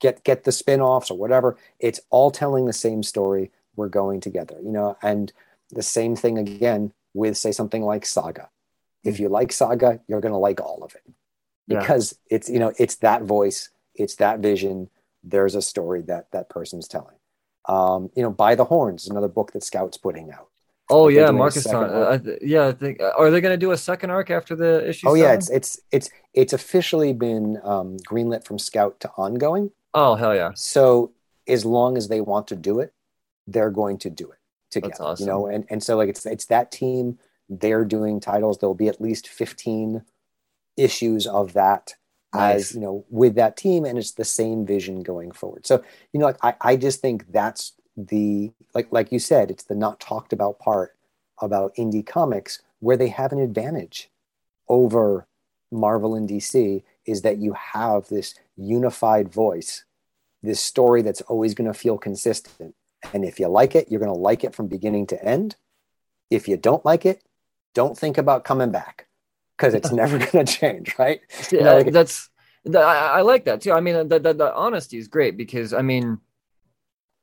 Get get the spin-offs or whatever. It's all telling the same story. We're going together, you know. And the same thing again with, say, something like Saga. If you like Saga, you're going to like all of it, because yeah. it's, you know, it's that voice, it's that vision. There's a story that that person's telling. Um, you know, By the Horns is another book that Scout's putting out. Oh like yeah, Marcus. Uh, yeah, I think. Are they going to do a second arc after the issue? Oh seven? Yeah, it's it's it's it's officially been um, greenlit from Scout to ongoing. Oh, hell yeah. So as long as they want to do it, they're going to do it together. That's awesome. You know, and, and so like it's it's that team, they're doing titles. There'll be at least fifteen issues of that nice. as, you know, with that team, and it's the same vision going forward. So, you know, like I, I just think that's the like like you said, it's the not talked about part about indie comics, where they have an advantage over Marvel and D C, is that you have this unified voice, this story that's always going to feel consistent. And if you like it, you're going to like it from beginning to end. If you don't like it, don't think about coming back, because it's never going to change, right? Yeah, you know, like, that's, I, I like that too. I mean, the, the, the honesty is great, because, I mean,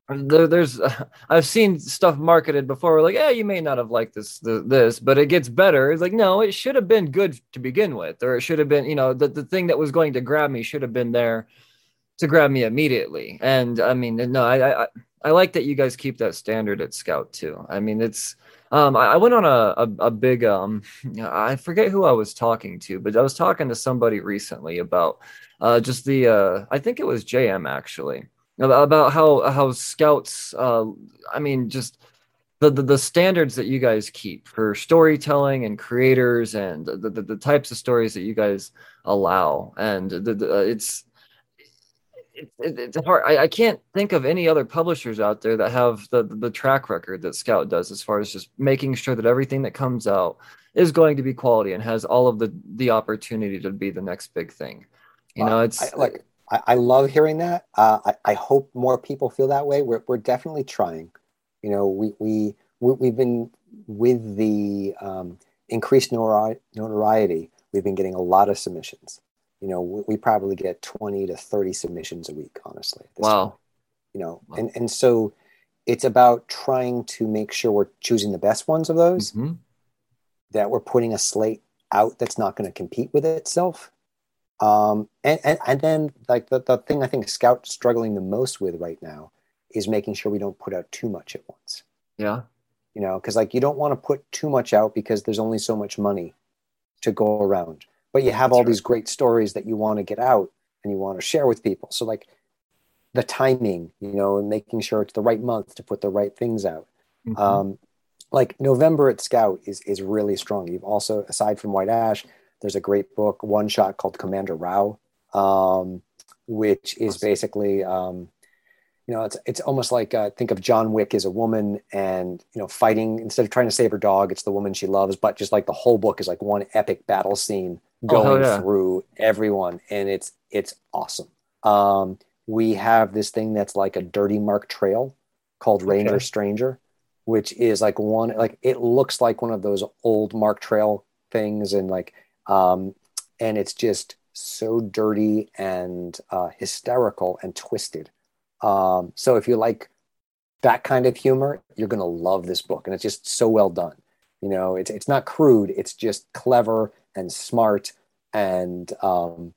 There, there's, uh, I've seen stuff marketed before. We're like, yeah, you may not have liked this, the, this, but it gets better. It's like, no, it should have been good to begin with, or it should have been, you know, the, the thing that was going to grab me should have been there to grab me immediately. And I mean, no, I, I, I like that you guys keep that standard at Scout too. I mean, it's, um, I, I went on a, a, a big, um, I forget who I was talking to, but I was talking to somebody recently about, uh, just the, uh, I think it was J M actually. about how how Scouts, uh, I mean, just the, the the standards that you guys keep for storytelling and creators, and the the, the types of stories that you guys allow, and the, the, uh, it's. It, it, it's hard. I, I can't think of any other publishers out there that have the, the track record that Scout does, as far as just making sure that everything that comes out is going to be quality and has all of the, the opportunity to be the next big thing. You well, know, it's I, like I, I love hearing that. Uh, I, I hope more people feel that way. We're we're definitely trying. You know, we we, we we've been with the um, increased notoriety. We've been getting a lot of submissions. You know, we probably get twenty to thirty submissions a week, honestly. At this wow. Time. You know, wow. and, and so it's about trying to make sure we're choosing the best ones of those, mm-hmm. that we're putting a slate out that's not going to compete with itself. Um, and, and, and then, like, the, the thing I think Scout's struggling the most with right now is making sure we don't put out too much at once. Yeah. You know, because, like, you don't want to put too much out because there's only so much money to go around. But you have That's all right. these great stories that you want to get out and you want to share with people. So, like, the timing, you know, and making sure it's the right month to put the right things out. Mm-hmm. Um, like November at Scout is is really strong. You've also, aside from White Ash, there's a great book, one shot called Commander Rao, um, which is awesome. basically, um, you know, it's it's almost like uh, think of John Wick as a woman, and, you know, fighting instead of trying to save her dog, it's the woman she loves. But just like the whole book is like one epic battle scene. Going oh, yeah. through everyone, and it's it's awesome. Um, we have this thing that's like a dirty mark trail called Ranger okay. Stranger, which is like one like it looks like one of those old mark trail things, and like um, and it's just so dirty and uh, hysterical and twisted. Um, so if you like that kind of humor, you're gonna love this book, and it's just so well done. You know, it's it's not crude; it's just clever. And smart and um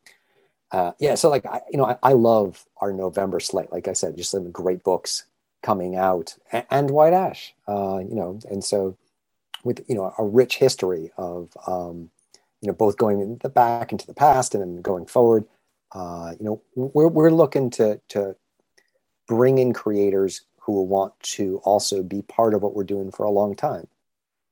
uh yeah so like I, you know I, I love our November slate, like I said, just some great books coming out, and, and White Ash, uh you know and so with you know a rich history of um you know both going in the back into the past and then going forward. uh you know we're we're looking to to bring in creators who will want to also be part of what we're doing for a long time.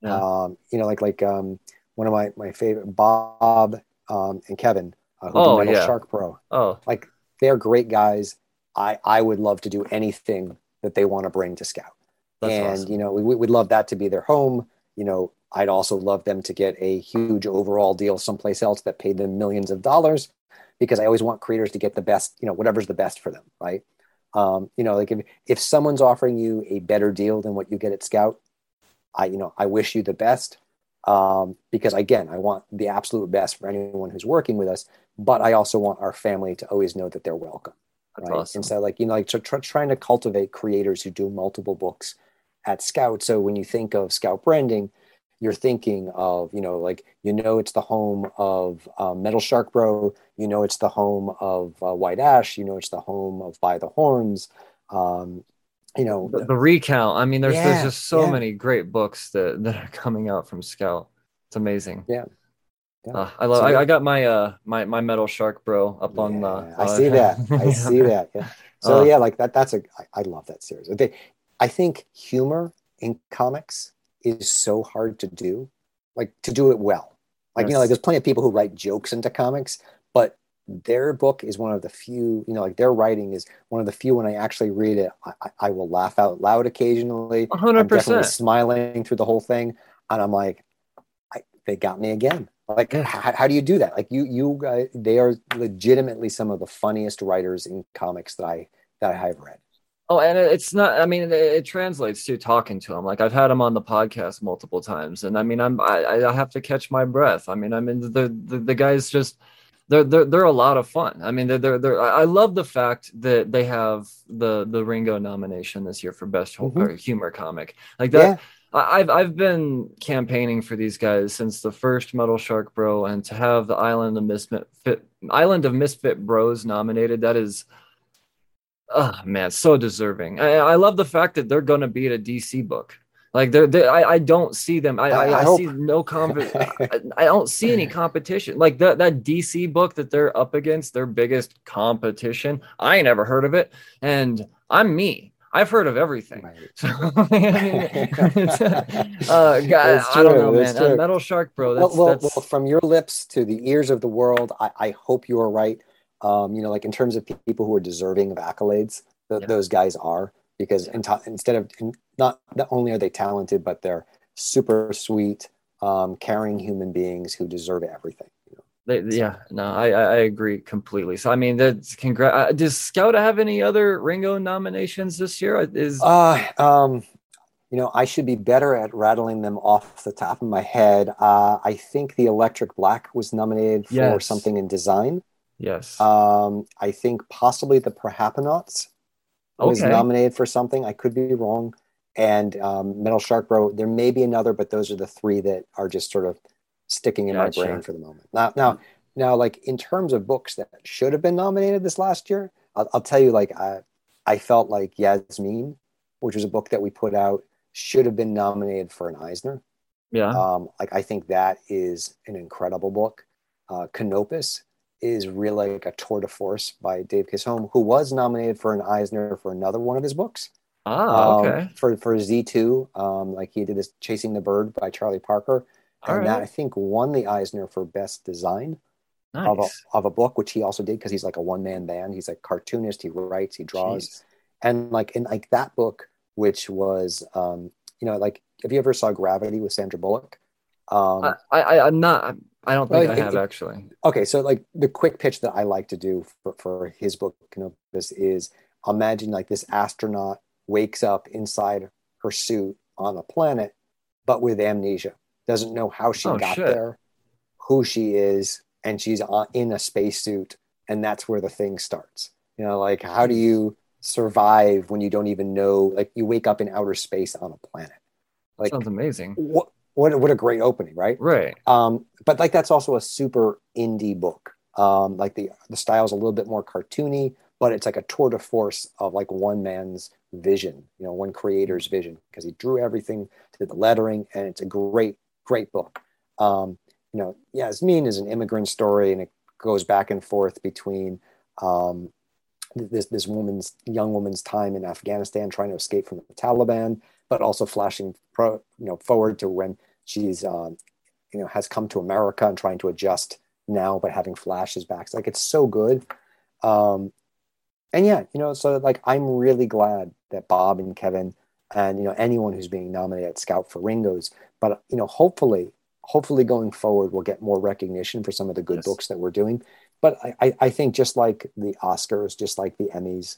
yeah. um you know like like um One of my, my favorite, Bob um, and Kevin, uh, who oh, do yeah. Shark Pro. Oh, like they're great guys. I, I would love to do anything that they want to bring to Scout, That's and awesome. you know we would love that to be their home. You know, I'd also love them to get a huge overall deal someplace else that paid them millions of dollars, because I always want creators to get the best. You know, whatever's the best for them, right? Um, you know, like if if someone's offering you a better deal than what you get at Scout, I you know I wish you the best. Um, because again, I want the absolute best for anyone who's working with us, but I also want our family to always know that they're welcome. Right? Awesome. And so like, you know, like so tr- trying to cultivate creators who do multiple books at Scout. So when you think of Scout branding, you're thinking of, you know, like, you know, it's the home of, uh, Metal Shark Bro, you know, it's the home of uh, White Ash, you know, it's the home of By the Horns, um, you know, the, the recount. I mean, there's yeah, there's just so yeah. many great books that, that are coming out from Scout. It's amazing. Yeah, yeah. Uh, I love. So, I, yeah. I got my uh my, my Metal Shark Bro up on yeah, the. I uh, see that. I see that. Yeah. So uh, yeah, like that. That's a. I, I love that series. They, I think humor in comics is so hard to do, like to do it well. Like yes. you know, like there's plenty of people who write jokes into comics, but their book is one of the few, you know, like their writing is one of the few when I actually read it, I, I will laugh out loud occasionally. one hundred percent. I'm definitely smiling through the whole thing. And I'm like, I, they got me again. Like, yeah. how, how do you do that? Like you, you guys, they are legitimately some of the funniest writers in comics that I, that I have read. Oh, and it's not, I mean, it, it translates to talking to him. Like I've had him on the podcast multiple times, and I mean, I'm, I, I have to catch my breath. I mean, I mean, the, the, the guy's just, They're, they're they're a lot of fun. I mean, they're, they're they're. I love the fact that they have the the Ringo nomination this year for best mm-hmm. humor comic. Like that, yeah. I've I've been campaigning for these guys since the first Metal Shark Bro, and to have the Island of Misfit Island of Misfit Bros nominated, that is, oh man, so deserving. I, I love the fact that they're going to be at a D C book. Like they're, they're, I, I don't see them. I, I, I, I see no comp. I, I don't see any competition. Like that that D C book that they're up against, their biggest competition. I ain't ever heard of it, and I'm me. I've heard of everything. Right. So, uh, God, I don't know, man. Uh, Metal Shark, bro. That's, well, well, that's... well, from your lips to the ears of the world, I, I hope you are right. Um, you know, like in terms of people who are deserving of accolades, th- yeah. those guys are. Because in t- instead of in, not, not only are they talented, but they're super sweet, um, caring human beings who deserve everything. You know? They, yeah, no, I, I agree completely. So I mean, that's congrats. Does Scout have any other Ringo nominations this year? Is uh, um, you know, I should be better at rattling them off the top of my head. Uh, I think the Electric Black was nominated for yes. something in design. Yes. Um, I think possibly the Perhaponauts. Okay. Was nominated for something. I could be wrong. And um, Metal Shark Bro, there may be another, but those are the three that are just sort of sticking in gotcha. my brain for the moment. Now, now, now, like in terms of books that should have been nominated this last year, I'll, I'll tell you, like I, I felt like Yasmeen, which was a book that we put out, should have been nominated for an Eisner. Yeah. Um, like I think that is an incredible book. Uh, Canopus is really like a tour de force by Dave Kisholm, who was nominated for an Eisner for another one of his books. Ah, okay. Um, for, for Z two, um, like he did this Chasing the Bird by Charlie Parker. All and right. that, I think, won the Eisner for Best Design nice. of, a, of a book, which he also did because he's like a one-man band. He's a cartoonist. He writes. He draws. Jeez. And like in like that book, which was, um, you know, like, have you ever saw Gravity with Sandra Bullock? Um, I, I, I'm not... I'm... I don't think well, I have it, actually. Okay, so like the quick pitch that I like to do for, for his book Canopus is imagine like this astronaut wakes up inside her suit on a planet, but with amnesia, doesn't know how she oh, got shit. there, who she is, and she's on, in a spacesuit, and that's where the thing starts. You know, like how do you survive when you don't even know? Like you wake up in outer space on a planet. Like sounds amazing. What? What what a great opening, right? Right. Um, but like that's also a super indie book. Um, like the the style's a little bit more cartoony, but it's like a tour de force of like one man's vision, you know, one creator's vision, because he drew everything to the lettering, and it's a great great book. Um, you know, Yasmeen is an immigrant story, and it goes back and forth between um, this this woman's young woman's time in Afghanistan trying to escape from the Taliban, but also flashing pro, you know, forward to when she's, um, you know, has come to America and trying to adjust now, but having flashes back. Like, it's so good. Um, and yeah, you know, so like, I'm really glad that Bob and Kevin and, you know, anyone who's being nominated at Scout for Ringos, but, you know, hopefully, hopefully going forward, we'll get more recognition for some of the good yes. books that we're doing. But I, I think just like the Oscars, just like the Emmys,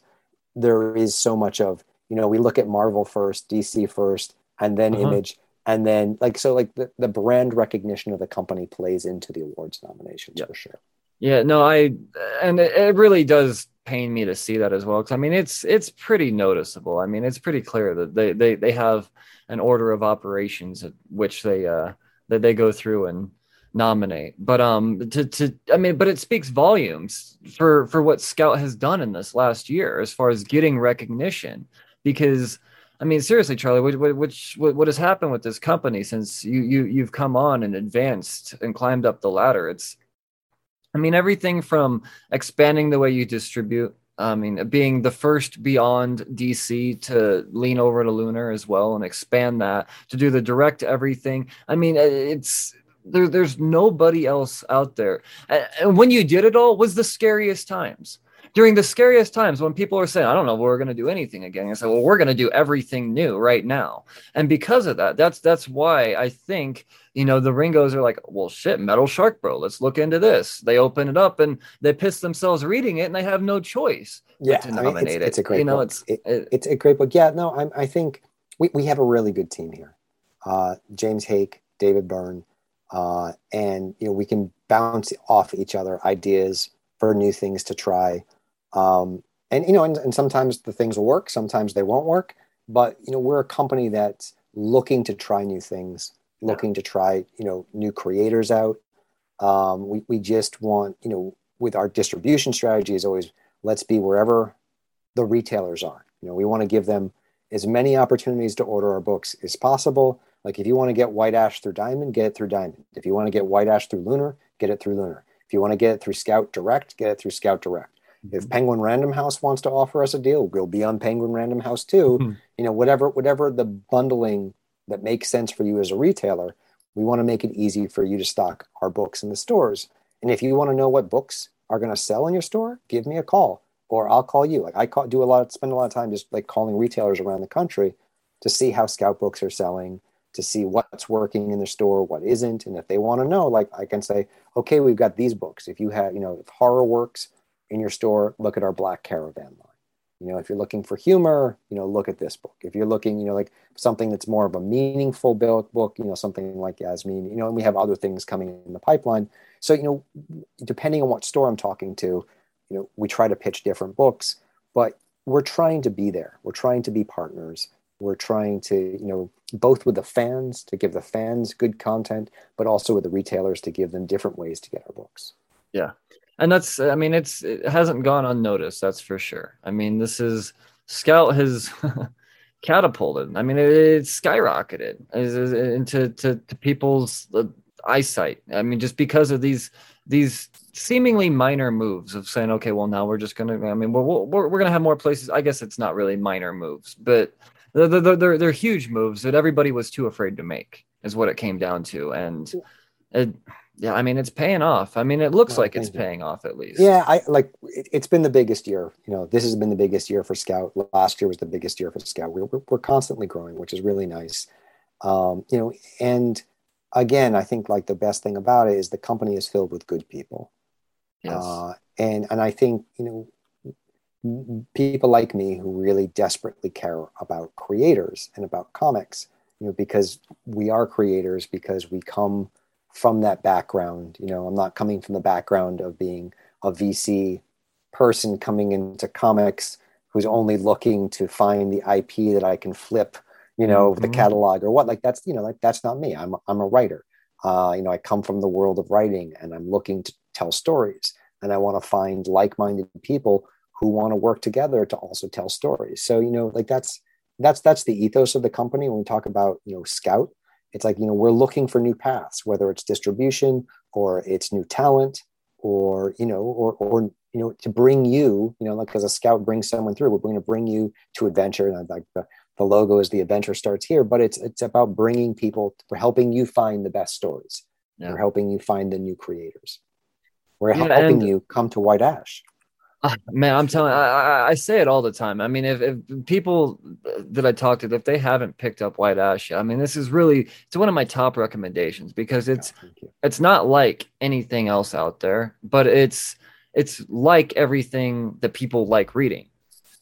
there is so much of, you know, we look at Marvel first, D C first, and then uh-huh. Image. And then, like, so, like, the, the brand recognition of the company plays into the awards nominations yeah. for sure. Yeah, no, I, and it, it really does pain me to see that as well. Because, I mean, it's it's pretty noticeable. I mean, it's pretty clear that they, they, they have an order of operations at which they, uh, that they go through and nominate. But, um, to, to, I mean, but it speaks volumes for, for what Scout has done in this last year as far as getting recognition. Because, I mean, seriously, Charlie, which, which, what, what has happened with this company since you, you, you've come on and advanced and climbed up the ladder? It's, I mean, everything from expanding the way you distribute, I mean, being the first beyond D C to lean over to Lunar as well and expand that, to do the direct everything. I mean, it's... There, there's nobody else out there. And when you did it all was the scariest times. During the scariest times when people are saying, I don't know, we're going to do anything again. I said, well, we're going to do everything new right now. And because of that, that's that's why I think, you know, the Ringos are like, well, shit, Metal Shark, bro, let's look into this. They open it up and they piss themselves reading it and they have no choice yeah, but to nominate I mean, it's, it. It's a great you know, book. It's, it, it, it's a great book. Yeah, no, I'm, I think we, we have a really good team here. Uh, James Hake, David Byrne. Uh, and, you know, we can bounce off each other ideas for new things to try. Um, and, you know, and, and sometimes the things will work, sometimes they won't work, but, you know, we're a company that's looking to try new things, looking yeah. to try, you know, new creators out. Um, we, we just want, you know, with our distribution strategy is always, let's be wherever the retailers are. You know, we want to give them, as many opportunities to order our books as possible. Like, if you want to get White Ash through Diamond, get it through Diamond. If you want to get White Ash through Lunar, get it through Lunar. If you want to get it through Scout Direct, get it through Scout Direct. Mm-hmm. If Penguin Random House wants to offer us a deal, we'll be on Penguin Random House too. Mm-hmm. You know, whatever, whatever the bundling that makes sense for you as a retailer, we want to make it easy for you to stock our books in the stores. And if you want to know what books are going to sell in your store, give me a call, or I'll call you. Like, I call, do a lot, spend a lot of time just like calling retailers around the country to see how Scout books are selling, to see what's working in the store, what isn't. And if they want to know, like, I can say, okay, we've got these books. If you have, you know, if horror works in your store, look at our Black Caravan line. You know, if you're looking for humor, you know, look at this book. If you're looking, you know, like something that's more of a meaningful built book, you know, something like Yasmin, you know, and we have other things coming in the pipeline. So, you know, depending on what store I'm talking to, you know, we try to pitch different books, but we're trying to be there. We're trying to be partners. We're trying to, you know, both with the fans to give the fans good content, but also with the retailers to give them different ways to get our books. Yeah. And that's, I mean, it's, it hasn't gone unnoticed. That's for sure. I mean, this is, Scout has catapulted. I mean, it, it's skyrocketed into to, to people's eyesight. I mean, just because of these, these seemingly minor moves of saying, okay, well now we're just going to, I mean, we're, we're, we're going to have more places. I guess it's not really minor moves, but They're, they're, they're huge moves that everybody was too afraid to make is what it came down to. And it, yeah, I mean, it's paying off. I mean, it looks oh, like it's you. paying off at least. Yeah. I like, it, it's been the biggest year, you know, this has been the biggest year for Scout. Last year was the biggest year for Scout. We're, we're, we're constantly growing, which is really nice. Um, you know, and again, I think like the best thing about it is the company is filled with good people. Yes. Uh, and, and I think, you know, people like me who really desperately care about creators and about comics, you know, because we are creators, because we come from that background. You know, I'm not coming from the background of being a V C person coming into comics who's only looking to find the I P that I can flip, you know, mm-hmm. the catalog or what, like that's, you know, like that's not me. I'm, I'm a writer. Uh, you know, I come from the world of writing and I'm looking to tell stories and I want to find like-minded people who want to work together to also tell stories. So, you know, like that's, that's, that's the ethos of the company. When we talk about, you know, Scout, it's like, you know, we're looking for new paths, whether it's distribution or it's new talent or, you know, or, or, you know, to bring you, you know, like as a Scout brings someone through, we're going to bring you to adventure. And like the, the logo is the adventure starts here, but it's, it's about bringing people, we're helping you find the best stories. Yeah. We're helping you find the new creators. We're yeah, helping and- you come to White Ash. Uh, man, I'm telling I, I say it all the time. I mean, if, if people that I talk to, if they haven't picked up White Ash, I mean, this is really, it's one of my top recommendations because it's, oh, it's not like anything else out there, but it's, it's like everything that people like reading,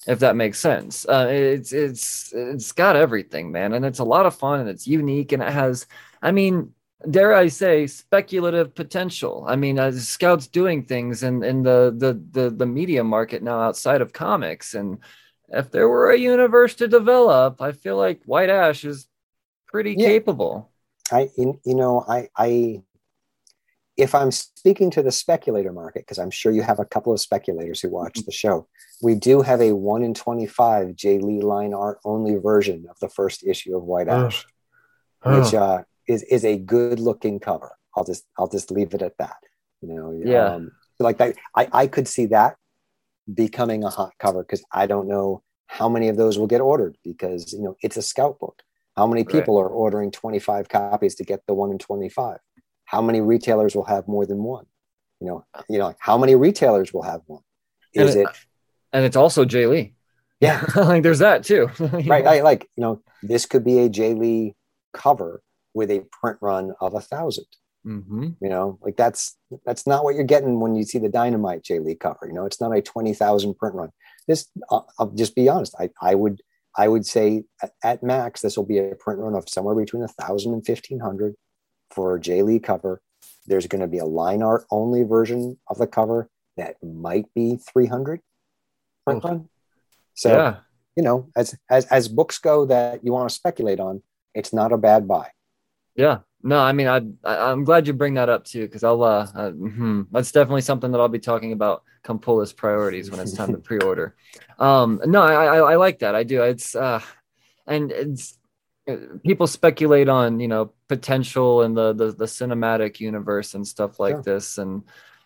if that makes sense. Uh, it's, it's, it's got everything, man. And it's a lot of fun and it's unique and it has, I mean, dare I say, speculative potential. I mean, uh, Scout's doing things in, in the, the, the, the media market now outside of comics. And if there were a universe to develop, I feel like White Ash is pretty yeah. capable. I, you know, I, I, if I'm speaking to the speculator market, because I'm sure you have a couple of speculators who watch the show, we do have a one in twenty-five Jay Lee line art only version of the first issue of White Ash, oh. which, uh, Is, is a good looking cover. I'll just I'll just leave it at that. You know, yeah. Um, like that, I, I could see that becoming a hot cover because I don't know how many of those will get ordered because you know it's a Scout book. How many people right. are ordering twenty-five copies to get the one in twenty-five? How many retailers will have more than one? You know, you know, how many retailers will have one? Is and it, it and it's also Jay Lee. Yeah. Like there's that too. Right. I, like, you know, this could be a Jay Lee cover with a print run of a thousand, mm-hmm. you know, like that's, that's not what you're getting when you see the Dynamite Jay Lee cover, you know, it's not a twenty thousand print run. This, I'll, I'll just be honest. I, I would, I would say at, at max, this will be a print run of somewhere between a thousand and fifteen hundred for a Jay Lee cover. There's going to be a line art only version of the cover that might be three hundred print oh. run. So, yeah. you know, as, as, as books go that you want to speculate on, it's not a bad buy. Yeah, no, I mean, I, I, I'm glad you bring that up too, because I'll, uh, uh mm-hmm. that's definitely something that I'll be talking about come pull list priorities when it's time to pre-order. Um, no, I, I, I like that. I do. It's, uh, and it's, people speculate on, you know, potential and the, the, the cinematic universe and stuff like yeah. this. And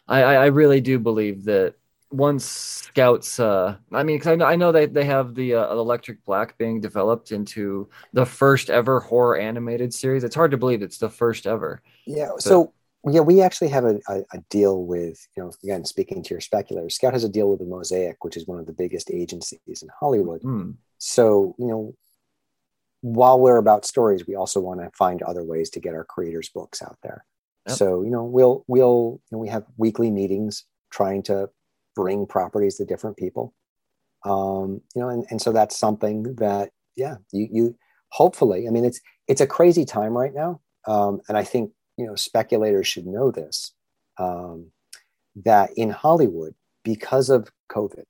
I, I really do believe that once Scouts, uh, I mean, cause I know, I know they, they have the uh, Electric Black being developed into the first ever horror animated series. It's hard to believe it's the first ever. Yeah. But, so yeah, we actually have a, a, a deal with, you know, again, speaking to your speculators, Scout has a deal with the Mosaic, which is one of the biggest agencies in Hollywood. Mm. So, you know, while we're about stories, we also want to find other ways to get our creators' books out there. Yep. So, you know, we'll, we'll, you know, we have weekly meetings trying to bring properties to different people. Um, you know, and, and so that's something that, yeah, you, you hopefully, I mean, it's, it's a crazy time right now. Um, and I think, you know, speculators should know this, um, that in Hollywood, because of COVID,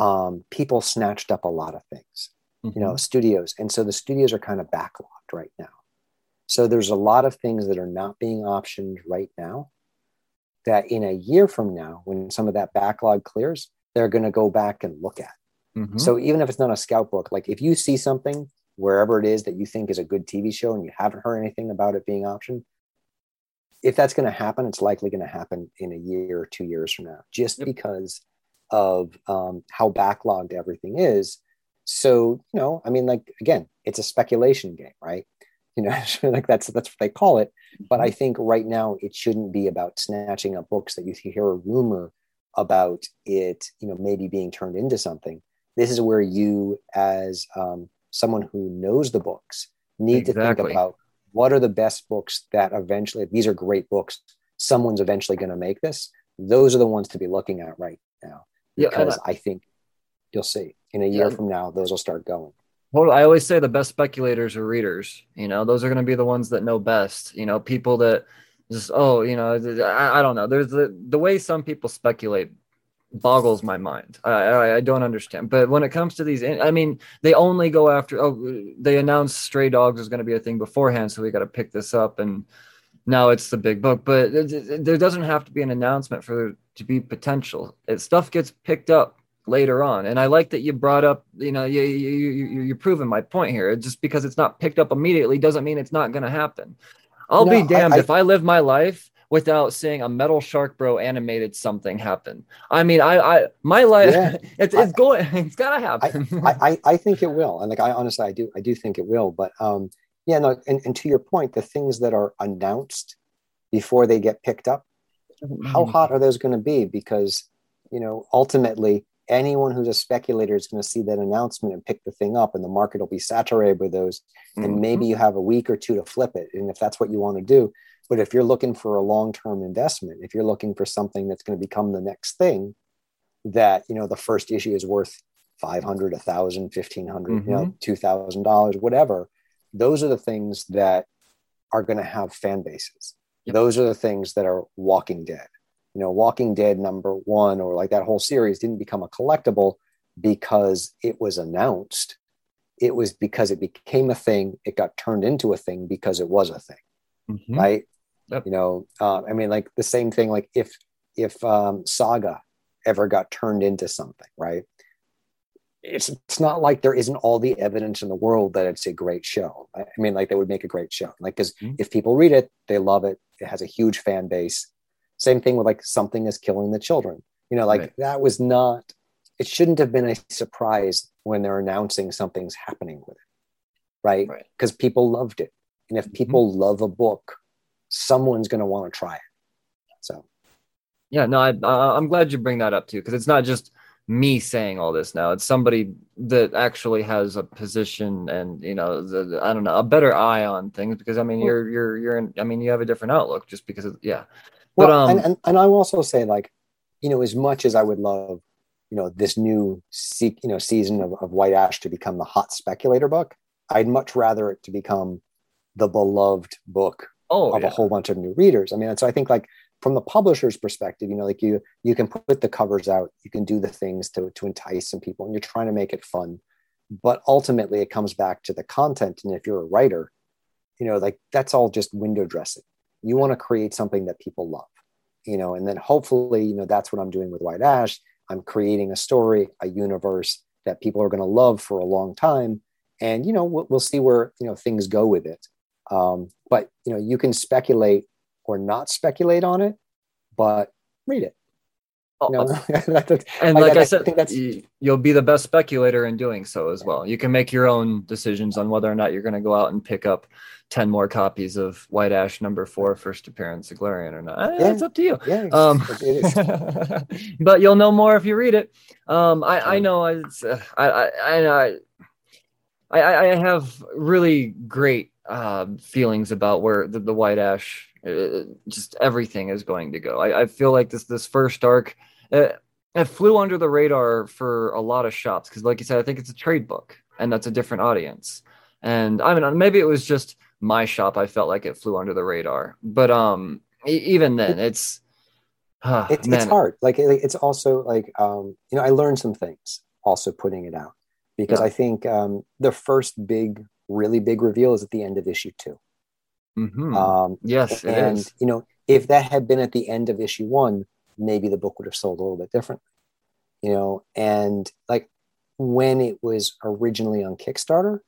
um, people snatched up a lot of things. You know, mm-hmm. studios. And so the studios are kind of backlogged right now. So there's a lot of things that are not being optioned right now that in a year from now, when some of that backlog clears, they're going to go back and look at. Mm-hmm. So even if it's not a Scout book, like if you see something, wherever it is that you think is a good T V show and you haven't heard anything about it being optioned, if that's going to happen, it's likely going to happen in a year or two years from now, just yep. because of um, how backlogged everything is. So, you know, I mean, like, again, it's a speculation game, right? You know, like that's, that's what they call it. But I think right now it shouldn't be about snatching up books that you hear a rumor about it, you know, maybe being turned into something. This is where you, as um, someone who knows the books, need exactly. to think about what are the best books that eventually, these are great books, someone's eventually going to make this. Those are the ones to be looking at right now, because yeah, I, I think you'll see. In a year yeah. from now, those will start going. Well, I always say the best speculators are readers. You know, those are going to be the ones that know best. You know, people that just, oh, you know, I, I don't know. There's the, the way some people speculate boggles my mind. I, I I don't understand. But when it comes to these, I mean, they only go after, oh, they announced Stray Dogs was going to be a thing beforehand, so we got to pick this up. And now it's the big book. But there doesn't have to be an announcement for there to be potential. It, stuff gets picked up later on. And I like that you brought up, you know, you, you, you, you're proving my point here. Just because it's not picked up immediately doesn't mean it's not going to happen. I'll no, be damned I, I, if I live my life without seeing a Metal Shark Bro animated something happen. I mean, I, I my life, yeah, it's, it's I, going, it's got to happen. I, I, I think it will. And like, I honestly, I do, I do think it will. But um, yeah, no, and, and to your point, the things that are announced before they get picked up, how hot are those going to be? Because, you know, ultimately, anyone who's a speculator is going to see that announcement and pick the thing up, and the market will be saturated with those. And mm-hmm. maybe you have a week or two to flip it. And if that's what you want to do, but if you're looking for a long-term investment, if you're looking for something that's going to become the next thing that, you know, the first issue is worth five hundred, a thousand, fifteen hundred, mm-hmm. you know, two thousand dollars, whatever. Those are the things that are going to have fan bases. Yep. Those are the things that are Walking Dead. You know, Walking Dead number one, or like that whole series, didn't become a collectible because it was announced. It was because it became a thing. It got turned into a thing because it was a thing, mm-hmm. right? Yep. You know, uh, I mean, like the same thing. Like if if um, Saga ever got turned into something, right? It's it's not like there isn't all the evidence in the world that it's a great show. I mean, like they would make a great show, like because mm-hmm. if people read it, they love it. It has a huge fan base. Same thing with like Something Is Killing the Children. You know, like right. that was not, it shouldn't have been a surprise when they're announcing something's happening with it, right? Because right. people loved it. And if mm-hmm. people love a book, someone's going to want to try it. So. Yeah, no, I, uh, I'm glad you bring that up too, because it's not just me saying all this now. It's somebody that actually has a position and, you know, the, the, I don't know, a better eye on things, because I mean, cool. you're, you're, you're, in, I mean, you have a different outlook just because of, yeah. Well, but, um, and, and, and I will also say, like, you know, as much as I would love, you know, this new se- you know, season of, of White Ash to become the hot speculator book, I'd much rather it to become the beloved book oh, of yeah. a whole bunch of new readers. I mean, and so I think, like, from the publisher's perspective, you know, like you you can put the covers out, you can do the things to to entice some people, and you're trying to make it fun. But ultimately, it comes back to the content. And if you're a writer, you know, like that's all just window dressing. You want to create something that people love, you know, and then hopefully, you know, that's what I'm doing with White Ash. I'm creating a story, a universe that people are going to love for a long time. And, you know, we'll, we'll see where, you know, things go with it. Um, but, you know, you can speculate or not speculate on it, but read it. Oh, you know? And like I, I said, I think that's... you'll be the best speculator in doing so as well. You can make your own decisions on whether or not you're going to go out and pick up ten more copies of White Ash number four, first appearance of Glarian or not. Yeah. It's up to you. Yeah, um, it is. But you'll know more if you read it. Um, I, I know I, I, I, I, I have really great uh, feelings about where the, the White Ash, uh, just everything is going to go. I, I feel like this, this first arc, uh, it flew under the radar for a lot of shops. Cause like you said, I think it's a trade book and that's a different audience. And I mean, maybe it was just my shop. I felt like it flew under the radar, but um, even then it's, uh, it, it's hard. Like it, it's also like, um, you know, I learned some things also putting it out because yeah. I think um, the first big, really big reveal is at the end of issue two. Mm-hmm. Um, yes. And, it is. You know, if that had been at the end of issue one, maybe the book would have sold a little bit differently, you know? And like when it was originally on Kickstarter,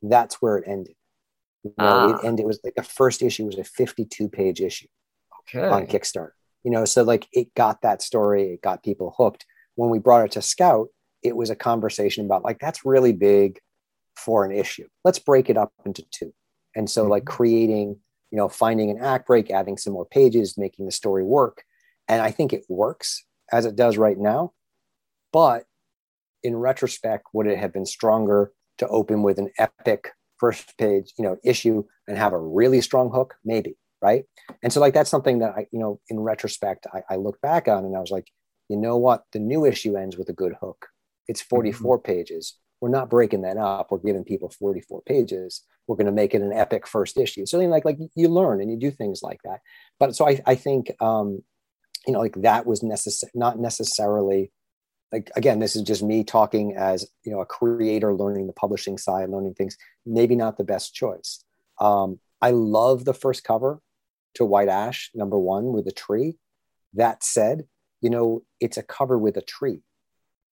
that's where it ended. You know, ah. it, and it was like the first issue was a fifty-two page issue okay. on Kickstarter, you know? So like it got that story, it got people hooked. When we brought it to Scout, it was a conversation about like, that's really big for an issue. Let's break it up into two. And so like creating, you know, finding an act break, adding some more pages, making the story work. And I think it works as it does right now. But in retrospect, would it have been stronger to open with an epic first page, you know, issue and have a really strong hook? Maybe. Right. And so like, that's something that I, you know, in retrospect, I, I look back on and I was like, you know what? The new issue ends with a good hook. It's forty-four mm-hmm. pages. We're not breaking that up. We're giving people forty-four pages. We're going to make it an epic first issue. So like, like you learn and you do things like that. But so I, I think, um, you know, like that was necessary, not necessarily like, again, this is just me talking as, you know, a creator, learning the publishing side, learning things, maybe not the best choice. Um, I love the first cover to White Ash, number one, with a tree. That said, you know, it's a cover with a tree.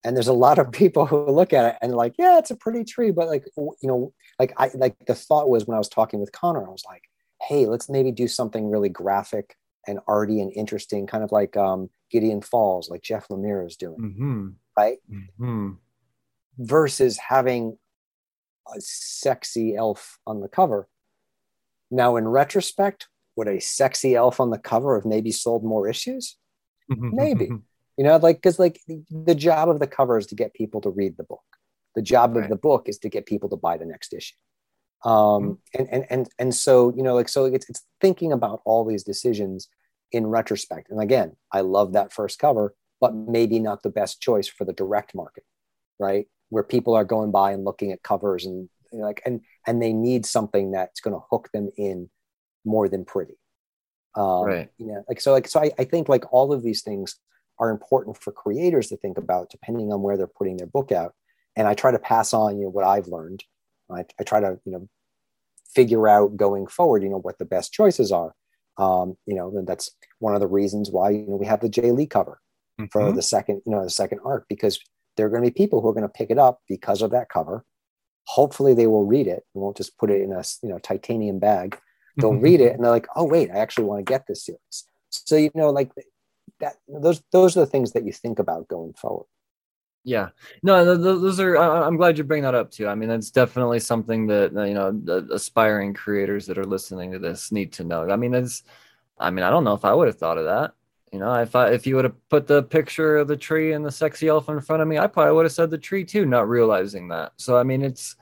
And there's a lot of people who look at it and like, yeah, it's a pretty tree. But like, you know, like I, like the thought was when I was talking with Connor, I was like, hey, let's maybe do something really graphic and arty and interesting, kind of like um, Gideon Falls, like Jeff Lemire is doing, mm-hmm. right? Mm-hmm. Versus having a sexy elf on the cover. Now, in retrospect, would a sexy elf on the cover have maybe sold more issues? Mm-hmm. Maybe. You know, like, because like the job of the cover is to get people to read the book. The job right. of the book is to get people to buy the next issue. Um, mm-hmm. and, and, and, and so, you know, like, so it's, it's thinking about all these decisions in retrospect. And again, I love that first cover, but maybe not the best choice for the direct market, right? Where people are going by and looking at covers and you know, like, and, and they need something that's going to hook them in more than pretty. Um, right. You know, like, so like, so I, I think like all of these things are important for creators to think about depending on where they're putting their book out. And I try to pass on, you know, what I've learned. I, I try to, you know, figure out going forward, you know, what the best choices are. Um, you know, and that's one of the reasons why, you know, we have the Jay Lee cover mm-hmm. for the second, you know, the second arc, because there are going to be people who are going to pick it up because of that cover. Hopefully they will read it. We won't just put it in a, you know, titanium bag. They'll read it and they're like, oh wait, I actually want to get this series. So, you know, like, that those those are the things that you think about going forward. Yeah, no, those are. I'm glad you bring that up too. I mean, that's definitely something that you know the aspiring creators that are listening to this need to know. I mean, that's. I mean, I don't know if I would have thought of that. You know, if I if you would have put the picture of the tree and the sexy elf in front of me, I probably would have said the tree too, not realizing that. So I mean, it's.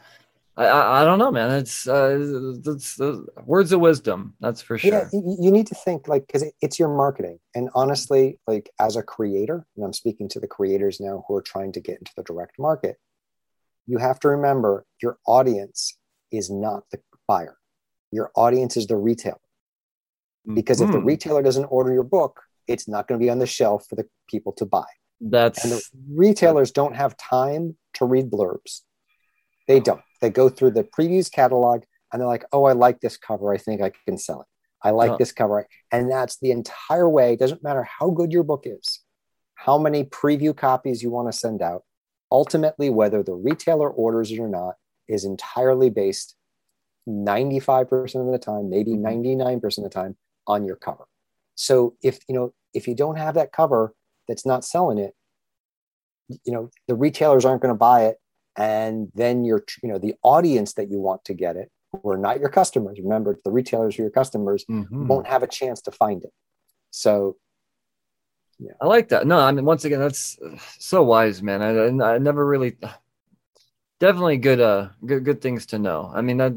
I, I don't know, man. It's uh, that's uh, words of wisdom. That's for sure. Yeah, you need to think like, because it, it's your marketing. And honestly, like as a creator, and I'm speaking to the creators now who are trying to get into the direct market, you have to remember your audience is not the buyer. Your audience is the retailer. Because mm-hmm. if the retailer doesn't order your book, it's not going to be on the shelf for the people to buy. That's and the retailers don't have time to read blurbs. They don't. They go through the previews catalog and they're like, oh, I like this cover. I think I can sell it. I like oh. this cover. And that's the entire way. It doesn't matter how good your book is, how many preview copies you want to send out. Ultimately, whether the retailer orders it or not, is entirely based ninety-five percent of the time, maybe ninety-nine percent of the time, on your cover. So if, you know, if you don't have that cover that's not selling it, you know, the retailers aren't going to buy it. And then you're, you know, the audience that you want to get it, who are not your customers, remember, the retailers who are your customers, mm-hmm. won't have a chance to find it. So, yeah. I like that. No, I mean, once again, that's so wise, man. I, I never really, definitely good, uh, good, good things to know. I mean, that,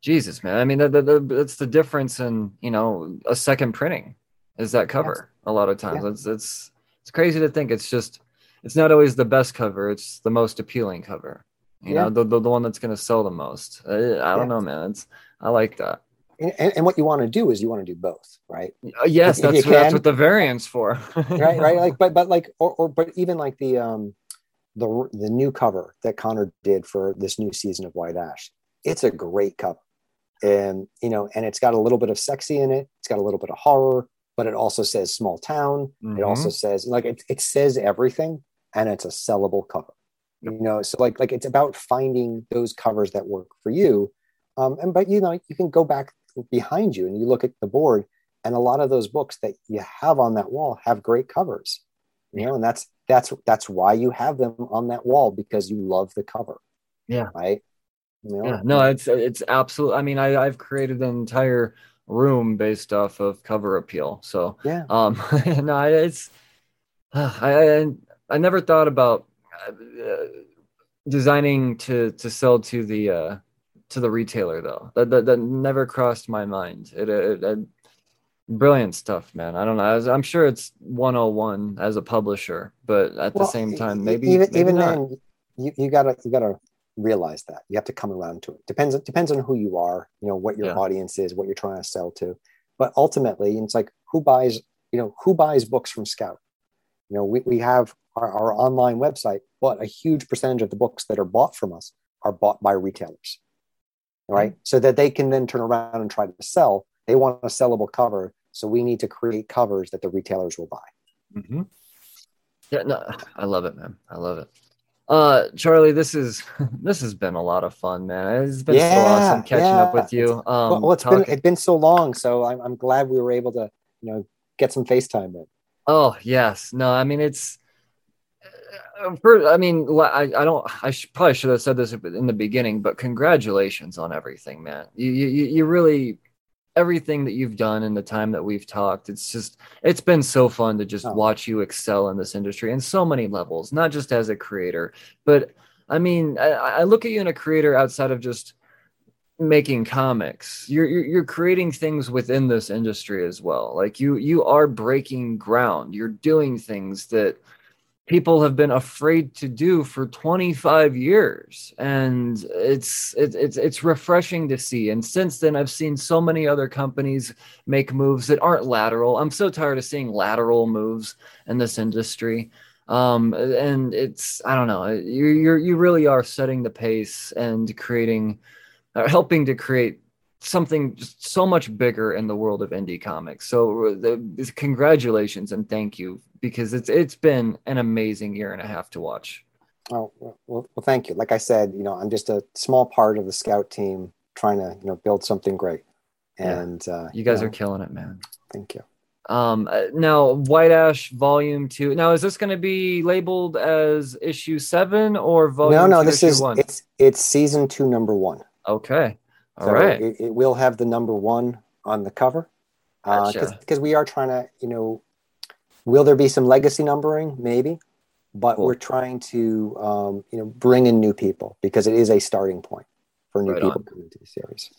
Jesus, man. I mean, that, that, that's the difference in, you know, a second printing is that cover. Yes. A lot of times. Yeah. It's, it's, it's crazy to think it's just, it's not always the best cover. It's the most appealing cover, you yeah. know, the, the the one that's going to sell the most. I, I yeah. don't know, man. It's, I like that. And, and, and what you want to do is you want to do both, right? Uh, yes, if, that's, if what, that's what the variant's for, right? Right. Like, but but like, or or but even like the um, the the new cover that Connor did for this new season of White Ash. It's a great cover, and you know, and it's got a little bit of sexy in it. It's got a little bit of horror, but it also says small town. Mm-hmm. It also says like it, it says everything. And it's a sellable cover, you know? So like, like it's about finding those covers that work for you. Um, and, but you know, you can go back behind you and you look at the board, and a lot of those books that you have on that wall have great covers, you know, and that's, that's, that's why you have them on that wall, because you love the cover. Yeah. Right. You know? Yeah. No, it's, it's absolutely, I mean, I, I've created an entire room based off of cover appeal. So, yeah. um, no, it's, I, I I never thought about uh, designing to, to sell to the uh, to the retailer though. That, that that never crossed my mind. It, it, it brilliant stuff, man. I don't know. I was, I'm sure it's one oh one as a publisher, but at well, the same time, maybe even, maybe even then, you, you gotta you gotta realize that you have to come around to it. Depends depends on who you are, you know, what your yeah. audience is, what you're trying to sell to. But ultimately, it's like who buys you know who buys books from Scout. You know, we, we have our, our online website, but a huge percentage of the books that are bought from us are bought by retailers, right? Mm-hmm. So that they can then turn around and try to sell. They want a sellable cover, so we need to create covers that the retailers will buy. Mm-hmm. Yeah, no, I love it, man. I love it. Uh, Charlie, this is this has been a lot of fun, man. It's been yeah, so awesome catching yeah. up with you. Um, well, well, it's talking. been it's been so long, so I'm I'm glad we were able to you know get some FaceTime in. Oh yes, no. I mean, it's. Uh, for, I mean, I, I don't. I should, probably should have said this in the beginning, but congratulations on everything, man. You, you, you really everything that you've done in the time that we've talked. It's just, it's been so fun to just oh. watch you excel in this industry in so many levels, not just as a creator, but I mean, I, I look at you in a creator outside of just making comics. You're, you're you're creating things within this industry as well. Like you you are breaking ground. You're doing things that people have been afraid to do for twenty-five years, and it's it, it's it's refreshing to see. And since then, I've seen so many other companies make moves that aren't lateral. I'm so tired of seeing lateral moves in this industry. Um and it's I don't know, you you're you really are setting the pace and creating Uh, helping to create something just so much bigger in the world of indie comics. So uh, the, congratulations and thank you, because it's it's been an amazing year and a half to watch. Oh, well, well, thank you. Like I said, you know, I'm just a small part of the Scout team trying to, you know, build something great. And yeah. uh, you guys you know, are killing it, man. Thank you. Um, now White Ash Volume Two. Now, is this going to be labeled as Issue Seven or Volume Two? No, no, two, this is one? it's it's Season Two, Number One. Okay. All so right. It, it will have the number one on the cover. Because gotcha. uh, we are trying to, you know, will there be some legacy numbering? Maybe. But cool. We're trying to, um, you know, bring in new people, because it is a starting point for new right people on. coming to the series.